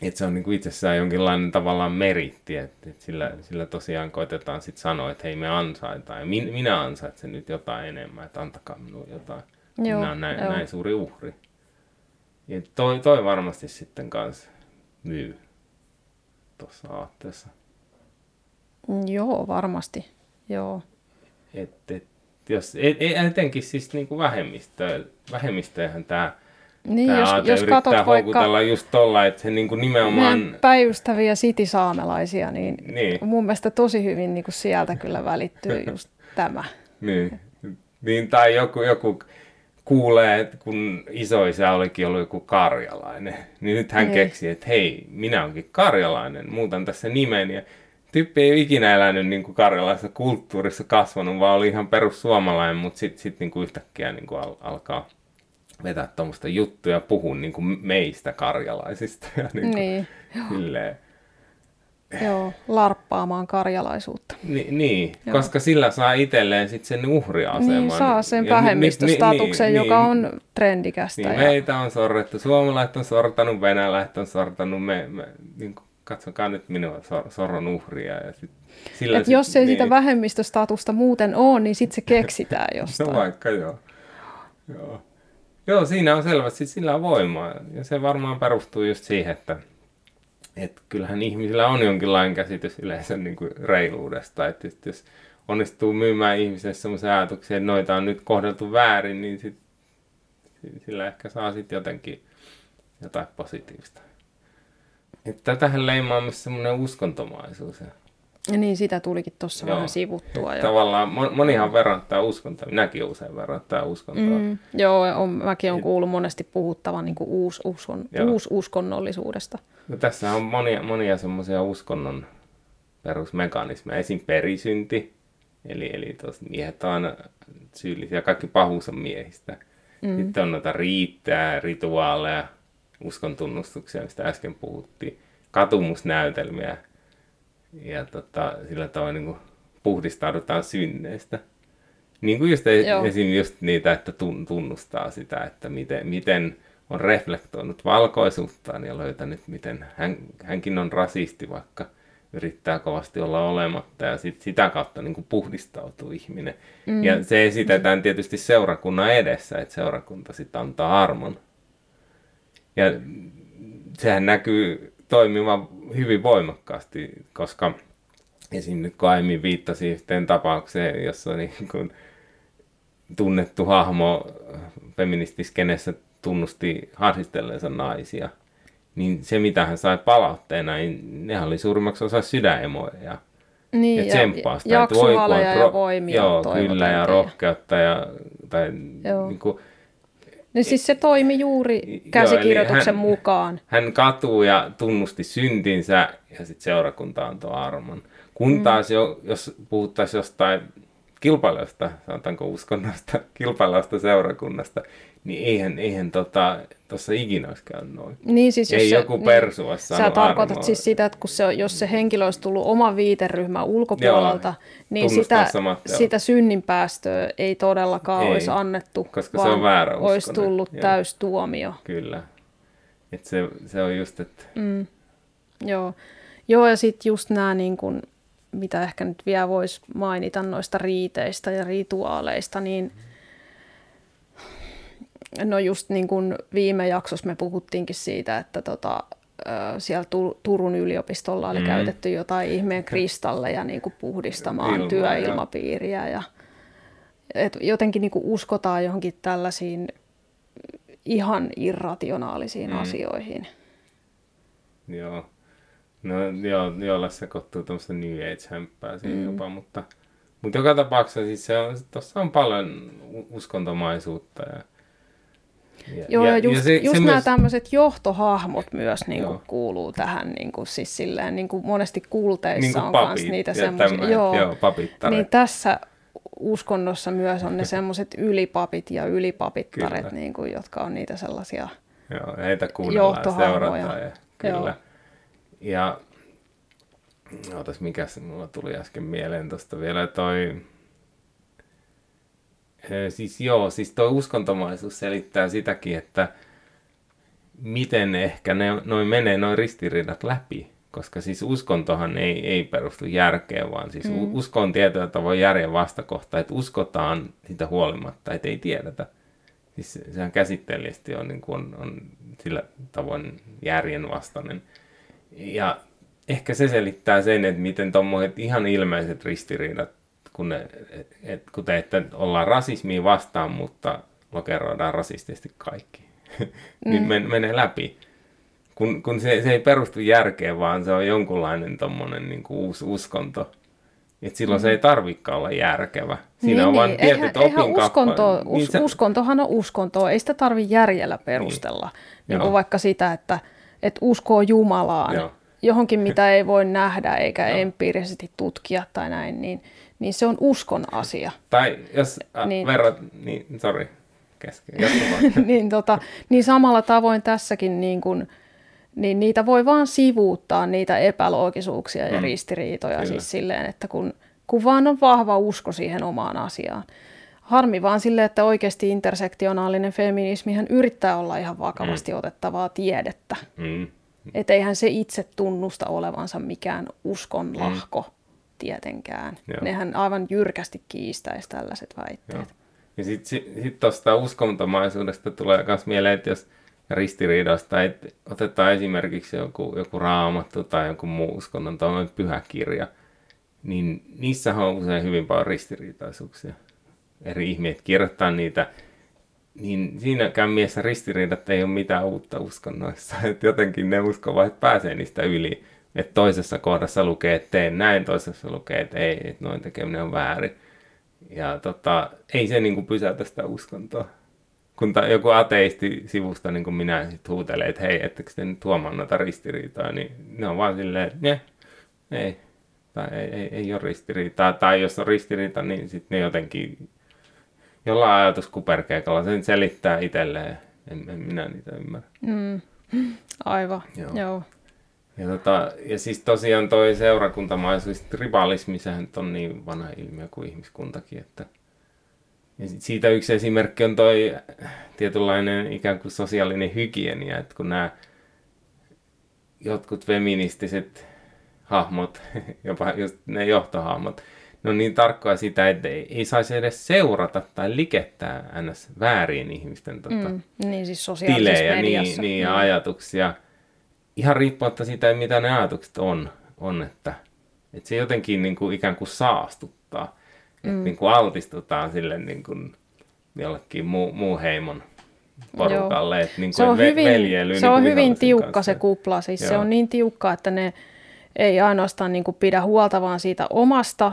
Että se on niin kuin itsessään jonkinlainen tavallaan meritti, että et sillä, sillä tosiaan koitetaan sitten sanoa, että hei me ansaitaan ja min, minä ansaitsen nyt jotain enemmän, että antakaa minulle jotain. Joo, minä olen näin, näin suuri uhri. Ja toi, toi varmasti sitten kanssa myy tuossa aatteessa. Joo, varmasti. Joo. Et, et, Jos, etenkin siis niin kuin vähemmistö, vähemmistöhän tämä niin, tämä jos, aate jos yrittää houkutella just tuolla, että se niin kuin nimenomaan... päivystäviä sitisaamelaisia, niin, niin mun mielestä tosi hyvin niin kuin sieltä kyllä välittyy just tämä. Niin, niin tai joku, joku kuulee, että kun isoisä olikin ollut joku karjalainen, niin nyt hän niin keksi, että hei, minä olenkin karjalainen, muutan tässä nimen ja... Tyyppi ei ole ikinä elänyt niin kuin karjalaisessa kulttuurissa kasvanut, vaan oli ihan perussuomalainen, mutta sitten sit niin yhtäkkiä niin kuin al- alkaa vetää tuommoista juttuja ja puhua niin kuin meistä karjalaisista. Ja niin kuin, niin. Silleen... Joo, larppaamaan karjalaisuutta. Ni- niin, Joo. koska sillä saa itselleen sitten sen uhriaseman. Niin, saa sen vähemmistöstatuksen, ni- ni- ni- joka on ni- trendikästä. Niin, ja... meitä on sorrettu, suomalaiset on sortanut, venäläiset on sortanut, me... me niin kuin katsokaa nyt minua sor- sorron uhria. Ja sit, sillä sit, jos ei niin... sitä vähemmistöstatusta muuten ole, niin sitten se keksitään jostain. No vaikka joo. Joo, joo siinä on selvästi, sillä on voimaa. Ja se varmaan perustuu just siihen, että et kyllähän ihmisillä on jonkinlainen käsitys yleensä niin kuin reiluudesta. Että jos onnistuu myymään ihmisille sellaisia ajatuksia, että noita on nyt kohdeltu väärin, niin sit, sillä ehkä saa sitten jotenkin jotain positiivista. Että tätähän leimaa myös semmoinen uskontomaisuus. Ja niin, sitä tulikin tuossa vähän sivuttua. Jo. Tavallaan monihan verrattaa uskontoa. Minäkin usein verrattaa uskontoa. Mm, joo, on, mäkin olen kuullut monesti puhuttavan niin kuin uus, uskon, uususkonnollisuudesta. No, tässä on monia, monia semmoisia uskonnon perusmekanismeja. Esim. Perisynti, eli, eli miehet on aina syyllisiä. Kaikki pahuus on miehistä. Mm. Sitten on noita riittää, rituaaleja. Uskontunnustuksia, mistä äsken puhuttiin, katumusnäytelmiä ja tota, sillä tavalla niin kuin puhdistaudutaan synneistä. Niin kuin just esim. Just niitä, että tunnustaa sitä, että miten, miten on reflektoinut valkoisuuttaan ja löytänyt, miten hän, hänkin on rasisti, vaikka yrittää kovasti olla olematta ja sit sitä kautta niin kuin puhdistautuu ihminen. Mm. Ja se esitetään tietysti seurakunnan edessä, että seurakunta sitten antaa armon. Ja sehän näkyy toimivan hyvin voimakkaasti, koska esim. Nyt kun aiemmin viittasi yhteen tapaukseen, jossa niin kun tunnettu hahmo feministiskenessä tunnusti harsistelleensa naisia, niin se mitä hän sai palautteena, niin nehän oli suurimmaksi osa sydänemoja. Niin, ja tsemppaasta. Ja jaksuhaleja ja voimia. Joo, kyllä, ja rohkeutta. Ja, tai, niin kun, no siis se toimi juuri käsikirjoituksen Joo, hän, mukaan. Hän katuu ja tunnusti syntinsä ja sitten seurakunta antoi armon. Kun taas mm. jo, jos puhuttaisiin jostain kilpailusta, sanotaanko uskonnosta, kilpailusta seurakunnasta, niin eihän, eihän tuossa tota, ikinä olisi käynyt noin. Niin siis ei joku se, persua niin, sano armoa. Sä tarkoitat armoa. Siis sitä, että kun se, jos se henkilö olisi tullut oman viiteryhmän ulkopuolelta, Joo, niin sitä, sitä synninpäästöä ei todellakaan ei, olisi annettu, koska vaan se on väärä uskonen. Olisi tullut Joo. täystuomio. Kyllä. Et se, se on just, että... Mm. Joo. Joo, ja sitten just nämä... Niin kun... mitä ehkä nyt vielä voisi mainita noista riiteistä ja rituaaleista, niin no just niin kuin viime jaksossa me puhuttiinkin siitä, että tota, siellä Turun yliopistolla oli mm. käytetty jotain ihmeen kristalleja niin kuin puhdistamaan Ilma, työilmapiiriä. Ja, et jotenkin niin kuin uskotaan johonkin tällaisiin ihan irrationaalisiin mm. asioihin. Joo. No joo, jolla sekoittuu tämmöistä New Age-hämppää siihen mm. jopa, mutta, mutta joka tapauksessa siis se on, tuossa on paljon uskontomaisuutta. Ja, ja, joo, ja just, ja se, just se nämä myös... tämmöiset johtohahmot myös niin kuin, kuuluu tähän, niin kuin, siis silleen, niin kuin monesti kulteissa niin on papit, myös niitä semmoisia. Joo, joo papittaret. Niin tässä uskonnossa myös on ne semmoiset ylipapit ja ylipapittaret, niin kuin, jotka on niitä sellaisia johtohahmoja. Joo, heitä kuunnellaan ja seurataan. Ja, kyllä. Joo. Ja ootas, mikäs mulla tuli äsken mieleen tuosta vielä toi, e, siis joo, siis toi uskontomaisuus selittää sitäkin, että miten ehkä ne, noi menee noi ristiriidat läpi, koska siis uskontohan ei, ei perustu järkeen, vaan siis mm. usko on tietyllä tavoin järjen vastakohta, että uskotaan sitä huolimatta, että ei tiedetä. Siis sehän käsitteellisesti on, niin kuin on, on sillä tavoin järjen vastainen. Ja ehkä se selittää sen, että miten tuommoiset ihan ilmeiset ristiriidat kun ne, et, kuten että ollaan rasismiin vastaan, mutta lokeroidaan rasistisesti kaikki. Niin mm. men, menee läpi. Kun, kun se, se ei perustu järkeen, vaan se on jonkunlainen tommonen niin kuin uusi uskonto. Et silloin mm. se ei tarvikaan olla järkevä. Siinä niin, on vain niin. tietyt opinkappaleet. Us, niin uskontohan on uskontoa, ei sitä tarvitse järjellä perustella. Niin. Niin vaikka sitä, että, että uskoo Jumalaan, Joo. johonkin mitä ei voi nähdä eikä Joo. empiirisesti tutkia tai näin, niin, niin se on uskon asia. Tai jos äh, niin, verrat, niin sori, kesken. niin, tota, niin samalla tavoin tässäkin niin kuin, niin niitä voi vaan sivuuttaa, niitä epäloogisuuksia ja mm. ristiriitoja. Kyllä. Siis silleen, että kun, kun vaan on vahva usko siihen omaan asiaan. Harmi vaan silleen, että oikeasti intersektionaalinen feminismihän yrittää olla ihan vakavasti mm. otettavaa tiedettä. Mm. Että eihän se itse tunnusta olevansa mikään uskonlahko mm. tietenkään. Joo. Nehän aivan jyrkästi kiistäisi tällaiset väitteet. Joo. Ja sitten sit, sit tuosta uskontomaisuudesta tulee myös mieleen, että jos ristiriidasta, että otetaan esimerkiksi joku, joku raamattu tai joku muu uskonnon tai pyhäkirja, niin niissä on usein hyvin paljon ristiriitaisuuksia. Eri ihmiset kirjoittaa niitä, niin siinäkään mielessä ristiriidat ei ole mitään uutta uskonnoissa. Että jotenkin ne uskovat, että pääsee niistä yli. Että toisessa kohdassa lukee, että teen näin, toisessa lukee, että ei, että noin tekeminen on väärin. Ja tota, ei se niin kuin pysäytä sitä uskontoa. Kun ta, joku ateisti sivusta, niin kuin minä sit huutelee, että hei, ettekö te nyt huomaa noita ristiriitaa, niin ne on vaan silleen, että ne, ei, tai ei, ei, ei ole ristiriitaa. Tai jos on ristiriita, niin sitten ne jotenkin jollain ajatuskuperkeikalla sen selittää itselleen. En, en minä niitä ymmärrä. Mm. Aivan, joo. joo. Ja, tota, ja siis tosiaan toi seurakuntamaisuus, tribalismi, sehän on niin vanha ilmiö kuin ihmiskuntakin, että ja siitä yksi esimerkki on toi tietynlainen ikään kuin sosiaalinen hygienia, että kun nämä jotkut feministiset hahmot, jopa just ne johtohahmot, ne on niin tarkkoja sitä, että ei, ei saisi edes seurata tai likettää ns. Väärin ihmisten tota, mm, niin siis tilejä niin, niin, ja ajatuksia. Ihan riippumatta siitä, mitä ne ajatukset on, on että, että se jotenkin niin kuin ikään kuin saastuttaa. Että mm. niin kuin altistutaan sille niin kuin jollekin muu, muu heimon porukalle. Että niin kuin se on ve- hyvin, veljely, se, niin on hyvin tiukka kanssa. Se kupla. Siis se on niin tiukka, että ne ei ainoastaan niin kuin pidä huolta vaan siitä omasta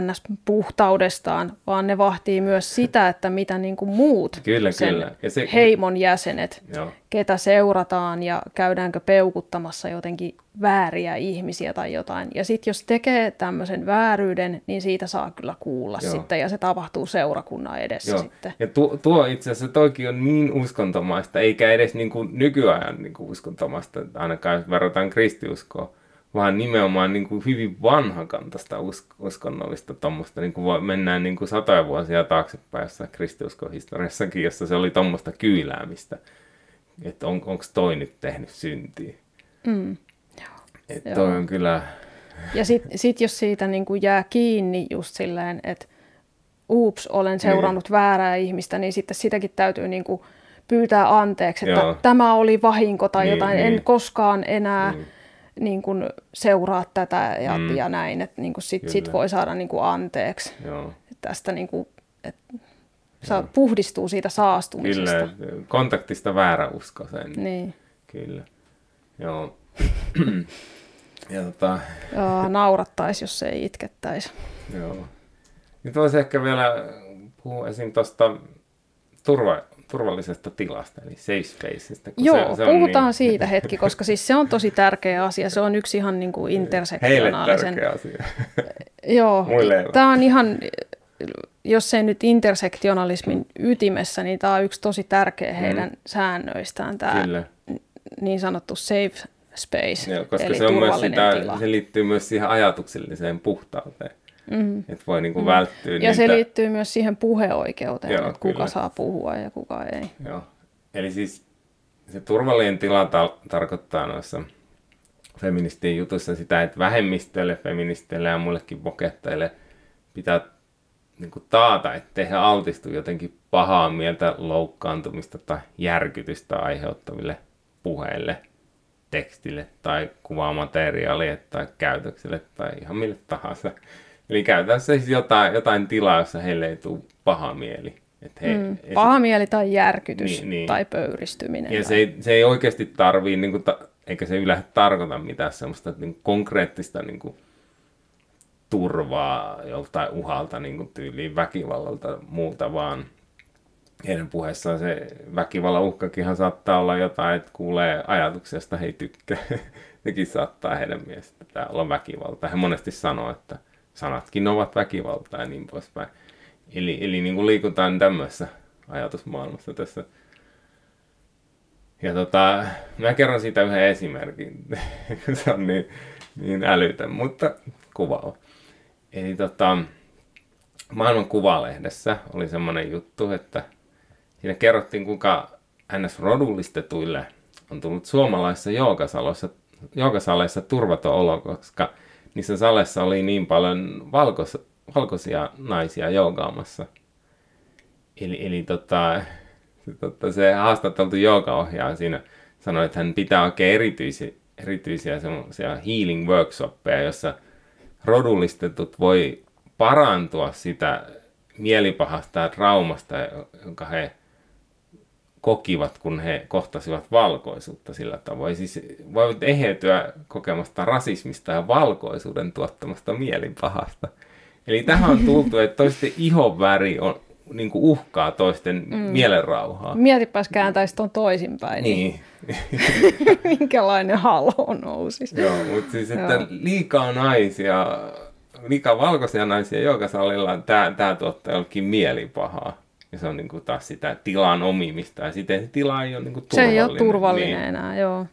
ns-puhtaudestaan, vaan ne vahtii myös sitä, että mitä niin kuin muut kyllä, sen kyllä. Ja se, heimon jäsenet, joo. ketä seurataan ja käydäänkö peukuttamassa jotenkin vääriä ihmisiä tai jotain. Ja sitten jos tekee tämmöisen vääryyden, niin siitä saa kyllä kuulla joo. sitten ja se tapahtuu seurakunnan edessä joo. sitten. Ja tuo, tuo itse asiassa toikin on niin uskontomaista, eikä edes niin kuin nykyajan niin kuin uskontomaista, ainakaan jos verrataan kristiuskoon. Vaan nimenomaan niin kuin hyvin vanhakantaista usk- uskonnollista tuommoista. Niin kuin mennään niin kuin satoja vuosia taaksepäin jossain kristiuskon historiassakin, jossa se oli tuommoista kyyläämistä. Että on, onko toi nyt tehnyt syntiä? Mm. Että toi on kyllä... Ja sitten sit jos siitä niin kuin jää kiinni just silleen, että ups, olen seurannut niin. väärää ihmistä, niin sitten sitäkin täytyy... Niin kuin pyytää anteeksi, että Joo. tämä oli vahinko tai niin, jotain. Niin. En koskaan enää... Niin. Niin kun seuraa tätä ja, mm. ja näin, että niin sit, sit voi saada niin anteeksi Joo. tästä, niin kun, että saa, puhdistuu siitä saastumisesta. Kyllä, kontaktista vääräuskoiseen. Niin. Kyllä, joo. ja, tota... ja, naurattaisi, jos ei itkettäisi. Joo. Nyt voisi ehkä vielä puhua esim. Tuosta turva... turvallisesta tilasta, eli safe spaceista. Joo, se, se puhutaan niin... siitä hetki, koska siis se on tosi tärkeä asia. Se on yksi ihan niin kuin intersektionaalisen... Heille tärkeä asia. Joo, tämä on ihan, jos ei nyt intersektionalismin ytimessä, niin tämä on yksi tosi tärkeä heidän mm. säännöistään, tämä Kyllä. niin sanottu safe space, Joo, koska eli se on turvallinen myös sitä, tila. Se liittyy myös siihen ajatukselliseen puhtauteen. Mm. Että voi niinku mm. välttyä ja niitä... se liittyy myös siihen puheoikeuteen, Joo, että kuka kyllä. saa puhua ja kuka ei. Joo. Eli siis se turvallinen tila ta- tarkoittaa noissa feministien jutuissa sitä, että vähemmistöille, feministeille ja muillekin bokettajille pitää niinku taata, ettei he altistu jotenkin pahaa mieltä, loukkaantumista tai järkytystä aiheuttaville puheille, tekstille tai kuvaamateriaalille tai käytökselle tai ihan mille tahansa. Eli käytännössä siis jotain, jotain tilaa, jossa heille ei tule paha mieli. Että he, mm, paha se, mieli tai järkytys niin, niin. tai pöyristyminen. Ja tai... Se, ei, se ei oikeasti tarvii, niin kuin, eikä se yleensä tarkoita mitään semmoista niin konkreettista niin kuin, turvaa joltain uhalta, niin kuin, tyyliin väkivallalta muuta, vaan heidän puheessaan se väkivallan uhkakinhan saattaa olla jotain, että kuulee ajatuksesta, he ei tykkää. Nekin saattaa heidän mielestä olla väkivaltaa. He monesti sanoo, että sanatkin ovat väkivaltaa ja niin poispäin. Eli, eli niin kuin liikutaan tämmöisessä ajatusmaailmassa tässä. Ja tota, mä kerron siitä yhden esimerkin, se on niin, niin älytön, mutta kuvaava. Eli tota, Maailman Kuvalehdessä oli semmoinen juttu, että siinä kerrottiin, kuinka N S-rodullistetuille on tullut suomalaisissa joogasaloissa, joogasaleissa turvaton olo, koska niissä saleissa oli niin paljon valkoisia, valkoisia naisia joogaamassa. Eli, eli tota, se, tota, se haastateltu joogaohjaaja siinä sanoi, että hän pitää oikein erityisiä, erityisiä semmoisia healing workshoppeja, jossa rodullistetut voi parantua sitä mielipahasta ja traumasta, jonka he kokivat, kun he kohtasivat valkoisuutta sillä tavoin. Siis voivat eheytyä kokemasta rasismista ja valkoisuuden tuottamasta mielipahasta. Eli tähän on tultu, että toisten ihon väri on, niin kuin uhkaa toisten mm. mielenrauhaa. Mietipäs kääntäisi tuon toisinpäin. Niin. niin. Minkälainen halo nousisi. Joo, mutta siis, että Joo. liikaa naisia, liikaa valkoisia naisia joogasalilla, tämä tuottaa jollekin mielipahaa. Ja se on niin kuin taas sitä tilan omimista. Ja sitten se tila ei ole niin kuin turvallinen. Se ei ole turvallinen niin. enää, joo.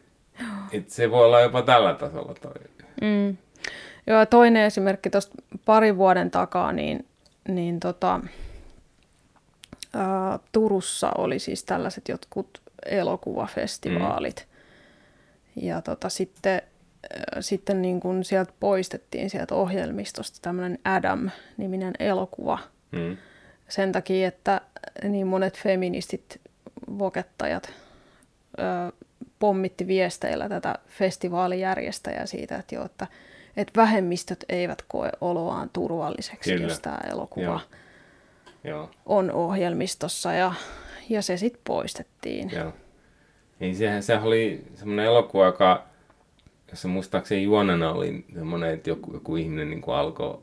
Et se voi olla jopa tällä tasolla toi. Mm. Joo, toinen esimerkki tuosta parin vuoden takaa, niin, niin tota, ää, Turussa oli siis tällaiset jotkut elokuvafestivaalit. Mm. Ja tota, sitten, ää, sitten niin kun sieltä poistettiin sieltä ohjelmistosta tämmöinen Adam-niminen elokuva. Mm. Sen takia, että niin monet feministit, vokettajat, ää, pommitti viesteillä tätä festivaalijärjestäjää siitä, että joo, että että vähemmistöt eivät koe oloaan turvalliseksi, Kyllä. jos tämä elokuva Joo. on ohjelmistossa, ja, ja se sitten poistettiin. Joo. Niin sehän, sehän oli semmoinen elokuva, joka, jossa muistaakseni juonena oli semmoinen, että joku, joku ihminen niin kuin alkoi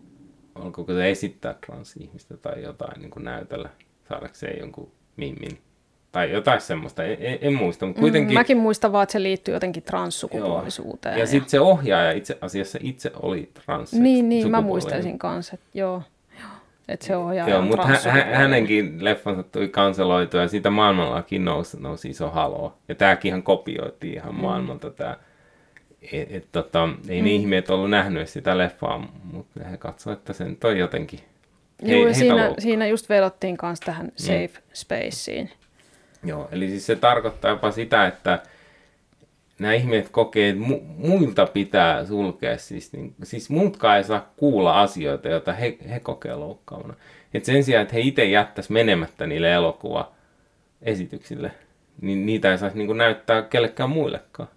alko, se esittää transihmistä tai jotain niin kuin näytöllä saadakseen jonkun mimmin. Tai jotain semmoista, en, en muista, mutta kuitenkin... Mäkin muistan vaan, että se liittyy jotenkin transsukupuolisuuteen. Ja, ja sitten se ohjaaja itse asiassa itse oli transsukupuolinen. Niin, niin, mä muistaisin kanssa, että joo, että se ohjaaja joo, on transsukupuolinen. Mutta hä- hänenkin leffansa tuli kanseloitua ja siitä maailmallakin nousi, nousi iso haloo. Ja tämäkin ihan kopioitiin ihan mm. maailmalta tämä. Et, et, tota, ei mm. ne ihmeet ollut nähnyt sitä leffaa, mutta he katsoivat, että se nyt on jotenkin... Hei, joo, siinä, siinä just vedottiin kanssa tähän safe mm. spaceen. Joo, eli siis se tarkoittaa jopa sitä, että nämä ihmiset kokee, että mu- muilta pitää sulkea, siis, niin, siis muutkaan ei saa kuulla asioita, joita he, he kokee loukkaavana. Et sen sijaan, että he itse jättäisi menemättä niille elokuvaesityksille, niin niitä ei saisi niin kuin näyttää kellekään muillekaan.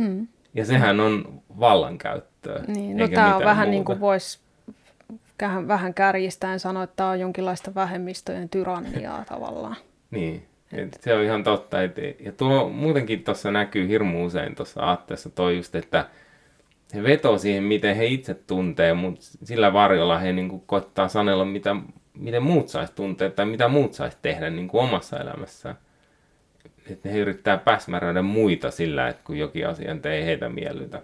Hmm. Ja sehän on vallankäyttöä. Niin, no tämä on vähän muuta. Niin kuin voisi... vähän kärjistäen sanoa, että tämä on jonkinlaista vähemmistöjen tyranniaa tavallaan. Niin, se on ihan totta. Et, ja tuo muutenkin tuossa näkyy hirmu usein tuossa aatteessa toi just, että he vetoo siihen, miten he itse tuntee, mutta sillä varjolla he niinku koittaa sanella, mitä, miten muut saisi tuntea tai mitä muut saisi tehdä niinku omassa elämässään. Että he yrittää päsmäröidä muita sillä, että kun jokin asia ei heitä miellytä.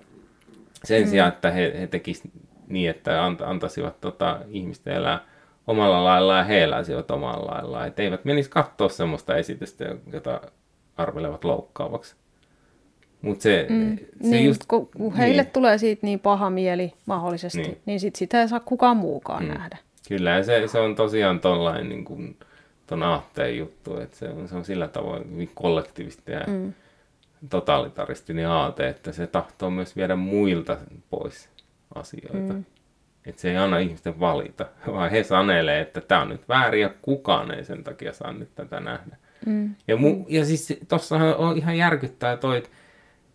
Sen mm. sijaan, että he, he tekisivät niin, että antaisivat tota, ihmisten elää omalla laillaan ja he eläisivät omalla laillaan. Että eivät menisi katsoa semmoista esitystä, jota arvelevat loukkaavaksi. Mutta se, mm, se niin, just... Kun, kun niin. heille tulee siitä niin paha mieli mahdollisesti, niin, niin sit sitä ei saa kukaan muukaan mm. nähdä. Kyllä, ja se, se on tosiaan tollainen niin kuin ton aatteen juttu, että se on, se on sillä tavoin kollektiivista ja mm. totalitaristinen aate, että se tahtoo myös viedä muilta pois asioita. Mm. Että se ei anna ihmisten valita, vaan he sanelee, että tämä on nyt väärin ja kukaan ei sen takia saa nyt tätä nähdä. Mm. Ja, mu- ja siis tossahan on ihan järkyttää toi, että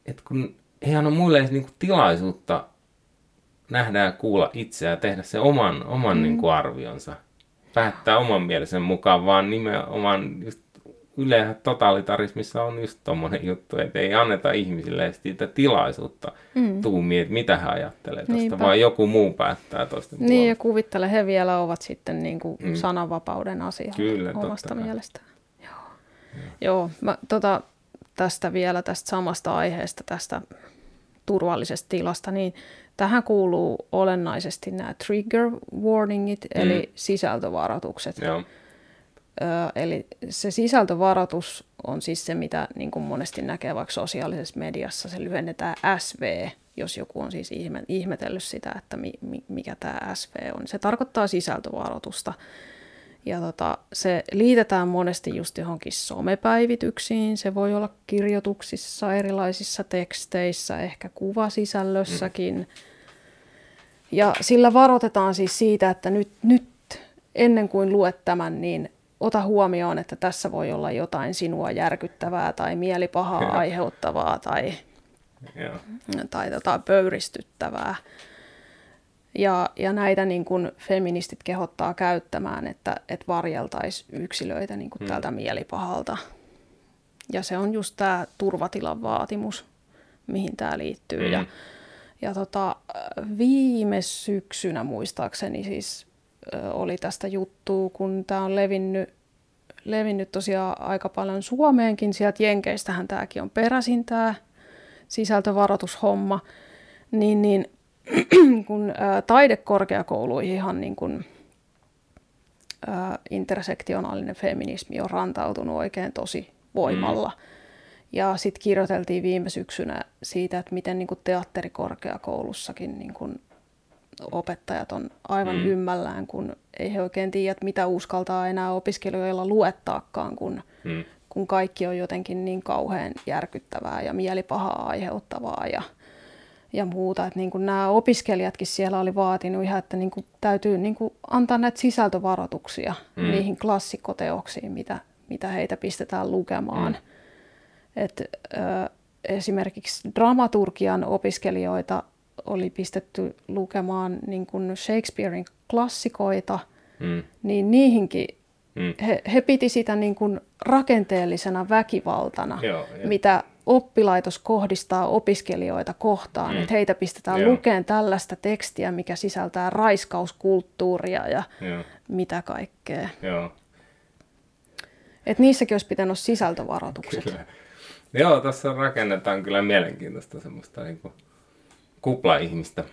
et kun he ei anna muille edes niinku tilaisuutta nähdä ja kuulla itseään, tehdä se oman, oman mm. niin kuin arvionsa. Päättää oman mielisen mukaan, vaan nimenomaan just yleensä totalitarismissa on just tommonen juttu, että ei anneta ihmisille sitä tilaisuutta mm. tuumia, että mitä he ajattelee tosta, niinpä, vaan joku muu päättää tosta. Niin puolesta. Ja kuvittele, he vielä ovat sitten niin kuin mm. sananvapauden asialla. Kyllä, omasta mielestään. Joo, Joo. Joo. Mä, tota, tästä vielä tästä samasta aiheesta, tästä turvallisesta tilasta, niin tähän kuuluu olennaisesti nämä trigger warningit, eli mm. sisältövaroitukset. Joo. Ö, eli se sisältövaroitus on siis se, mitä niin kuin monesti näkee vaikka sosiaalisessa mediassa, se lyhennetään äs vee, jos joku on siis ihme, ihmetellyt sitä, että mi, mikä tämä äs vee on. Se tarkoittaa sisältövaroitusta. Ja tota, se liitetään monesti just johonkin somepäivityksiin, se voi olla kirjoituksissa, erilaisissa teksteissä, ehkä kuvasisällössäkin. Mm. Ja sillä varoitetaan siis siitä, että nyt, nyt ennen kuin luet tämän, niin ota huomioon, että tässä voi olla jotain sinua järkyttävää tai mielipahaa yeah. aiheuttavaa tai, yeah. tai tota, pöyristyttävää. Ja, ja näitä niin kuin feministit kehottaa käyttämään, että, että varjeltaisiin yksilöitä niin kuin hmm. tältä mielipahalta. Ja se on just tämä turvatilan vaatimus, mihin tämä liittyy. Hmm. Ja, ja tota, viime syksynä muistaakseni siis ö, oli tästä juttua, kun tämä on levinnyt, levinnyt tosiaan aika paljon Suomeenkin. Sieltä Jenkeistähän tämäkin on peräisin tämä sisältövaroitushomma, niin... niin kun ä, taidekorkeakouluihinhan niin kun, ä, intersektionaalinen feminismi on rantautunut oikein tosi voimalla. Mm. Ja sitten kirjoiteltiin viime syksynä siitä, että miten niin kun teatterikorkeakoulussakin niin kun opettajat on aivan mm. ymmällään, kun ei he oikein tiedä, mitä uskaltaa enää opiskelijoilla luettaakaan, kun, mm. kun kaikki on jotenkin niin kauhean järkyttävää ja mielipahaa aiheuttavaa ja ja muuta, että niin kuin nämä opiskelijatkin siellä oli vaatinut ihan, että niin kuin täytyy niin kuin antaa näitä sisältövaroituksia mm. niihin klassikkoteoksiin, mitä, mitä heitä pistetään lukemaan. Mm. Et, ö, esimerkiksi dramaturgian opiskelijoita oli pistetty lukemaan niin kuin Shakespearein klassikoita, mm. niin niihinkin mm. he, he piti sitä niin kuin rakenteellisena väkivaltana, joo, joo. mitä oppilaitos kohdistaa opiskelijoita kohtaan, mm. että heitä pistetään yeah. lukeen tällaista tekstiä, mikä sisältää raiskauskulttuuria ja yeah. mitä kaikkea. Yeah. Et niissäkin olisi pitänyt sisältövaroitukset. Kyllä. Joo, tässä rakennetaan kyllä mielenkiintoista semmoista niin kuin kupla-ihmistä.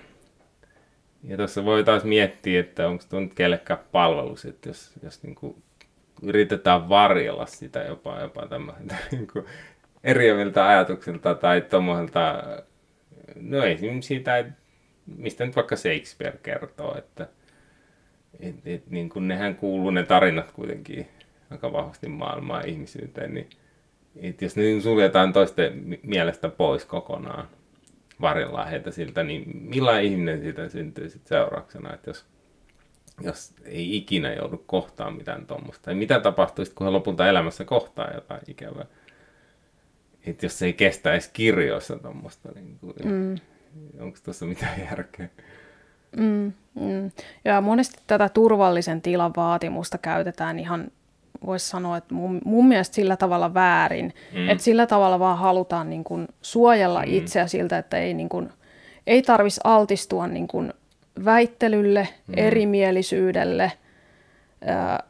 Ja tuossa voi taas miettiä, että onko tuo nyt kellekään palvelus, että jos, jos niin kuin yritetään varjella sitä jopa, jopa tämmöistä... Niin kuin eriäviltä ajatuksilta tai tommoilta, no ei siitä, mistä nyt vaikka Shakespeare kertoo, että et, et, niin kun nehän kuuluu ne tarinat kuitenkin aika vahvasti maailmaan ja ihmisyyteen, niin et jos ne suljetaan toisten mielestä pois kokonaan, varjellaan heitä siltä, niin millainen ihminen siitä syntyy sit seurauksena, että jos, jos ei ikinä joudu kohtaan mitään tuommoista, tai mitä tapahtuisi, kun he lopulta elämässä kohtaa jotain ikävää. Että jos se ei kestä edes kirjoissa tuommoista, niin mm. onko tuossa mitään järkeä? Mm, mm. Ja monesti tätä turvallisen tilan vaatimusta käytetään ihan, voisi sanoa, että mun, mun mielestä sillä tavalla väärin. Mm. Että sillä tavalla vaan halutaan niin kun suojella mm. itseä siltä, että ei, niin kun, ei tarvitsisi altistua niin kun väittelylle, mm. erimielisyydelle, ää,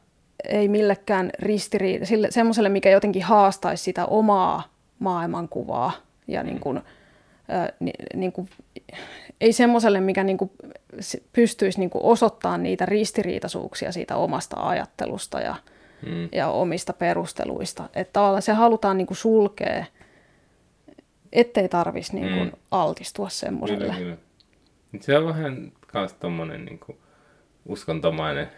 ei millekään ristiriidalle, semmoiselle, mikä jotenkin haastaisi sitä omaa maailmankuvaa ja niin kuin, ä, ni, niin kuin, ei semmoiselle, mikä niin kuin pystyisi niin kuin osoittamaan niitä ristiriitaisuuksia siitä omasta ajattelusta ja, mm. ja omista perusteluista. Että tavallaan se halutaan niin kuin sulkea, ettei tarvitsisi niin kuin mm. altistua semmoiselle. Kyllä, kyllä. Se on vähän myös tommoinen niin kuin uskontomainen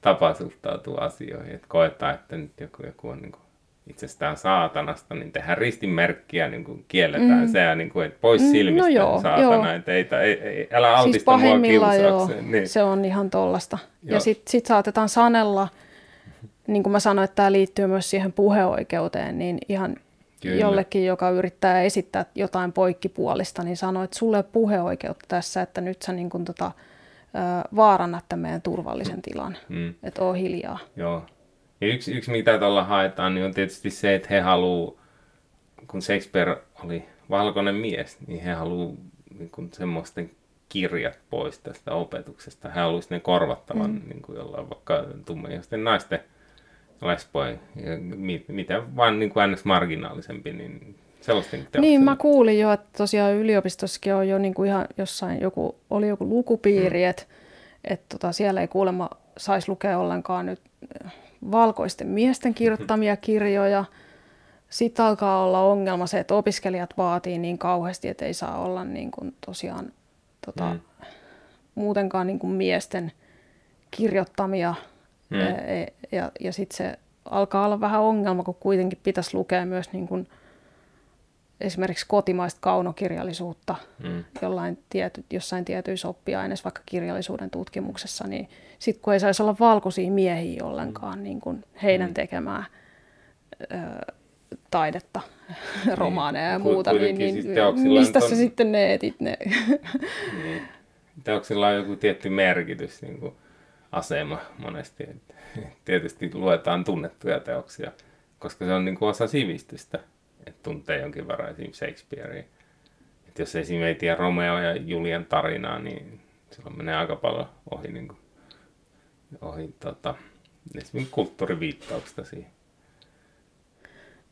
tapa suhtautua asioihin, että koetaan, että nyt joku, joku on niin kuin itsestään saatanasta, niin tehdään ristimerkkiä, niin kuin kielletään mm. se, niin kuin, että pois silmistä mm, no saatana, että ei, ei, ei, älä altista siis mua kiusaukseen. Niin. Se on ihan tollasta. Joo. Ja sitten sit saatetaan sanella, niin kuin mä sanoin, että tämä liittyy myös siihen puheoikeuteen, niin ihan Kyllä. jollekin, joka yrittää esittää jotain poikkipuolista, niin sanoo, että sulle ei ole puheoikeutta tässä, että nyt sä niin kuin tota, vaarannat tämän meidän turvallisen tilan, mm. että oo hiljaa. Joo. Ja yksi, yksi mitä tuolla haetaan, niin on tietysti se, että he haluu, kun Shakespeare oli valkoinen mies, niin he haluu niin kuin semmoisten kirjat pois tästä opetuksesta. He haluaisi ne korvattavan mm. niin kuin jollain vaikka tummaihoisten naisten lesboja, mitä vaan niin kuin aina marginaalisempi, niin sellaista. Niin, niin mä kuulin jo, että tosiaan yliopistossakin on jo niin kuin ihan jossain joku, oli joku lukupiiri, mm. että et tota, siellä ei kuulemma saisi lukea ollenkaan nyt valkoisten miesten kirjoittamia kirjoja. Sitten alkaa olla ongelma se, että opiskelijat vaatii niin kauheasti, että ei saa olla niin kuin tosiaan tota, mm. muutenkaan niin kuin miesten kirjoittamia. Mm. Ja, ja, ja sitten se alkaa olla vähän ongelma, kun kuitenkin pitäisi lukea myös niin kun esimerkiksi kotimaista kaunokirjallisuutta mm. jollain tiety, jossain tietyissä oppiaineissa, vaikka kirjallisuuden tutkimuksessa, niin sitten kun ei saisi olla valkoisia miehiä ollenkaan niin kun heidän mm. tekemää ö, taidetta, romaaneja ja muuta, niin, niin mistä ton... sä sitten ne etit ne? Niin. Teoksilla on joku tietty merkitys, niin kun... asema monesti. Tietysti luetaan tunnettuja teoksia, koska se on niin kuin osa sivistystä, että tuntee jonkin verran esimerkiksi Shakespearea. Että jos esimerkiksi ei tiedä Romeo ja Julian tarinaa, niin silloin menee aika paljon ohi, niin kuin, ohi tota, esimerkiksi kulttuuriviittauksista siihen.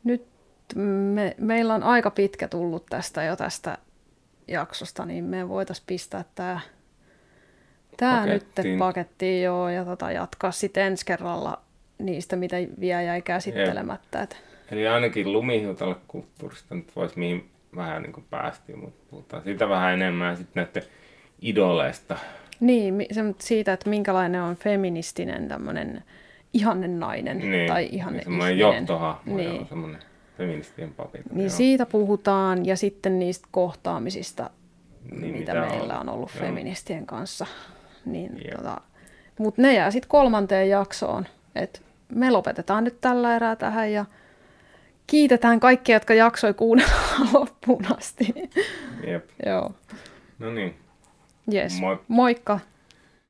Nyt me, meillä on aika pitkä tullut tästä jo tästä jaksosta, niin me voitaisiin pistää tämä Tämä nyt pakettiin joo, ja tota, jatkaa sitten ensi kerralla niistä, mitä vielä jäi käsittelemättä. Et. Eli ainakin lumihiutalla kulttuurista nyt voisi mihin vähän niin kuin päästiin, mutta puhutaan siitä vähän enemmän sitten näiden idoleista. Niin, se, siitä, että minkälainen on feministinen tämmöinen ihanne nainen niin, tai ihanne ihminen. Semmoinen johtohahmo, niin. Joo, semmoinen feministien papi. Niin joo. Siitä puhutaan ja sitten niistä kohtaamisista, niin, mitä, mitä meillä on ollut joo. feministien kanssa. Niin, tota, mutta ne jää sitten kolmanteen jaksoon. Et me lopetetaan nyt tällä erää tähän ja kiitetään kaikkia, jotka jaksoi kuunnella loppuun asti. Jep. Joo. No niin. Yes. Moi. Moikka.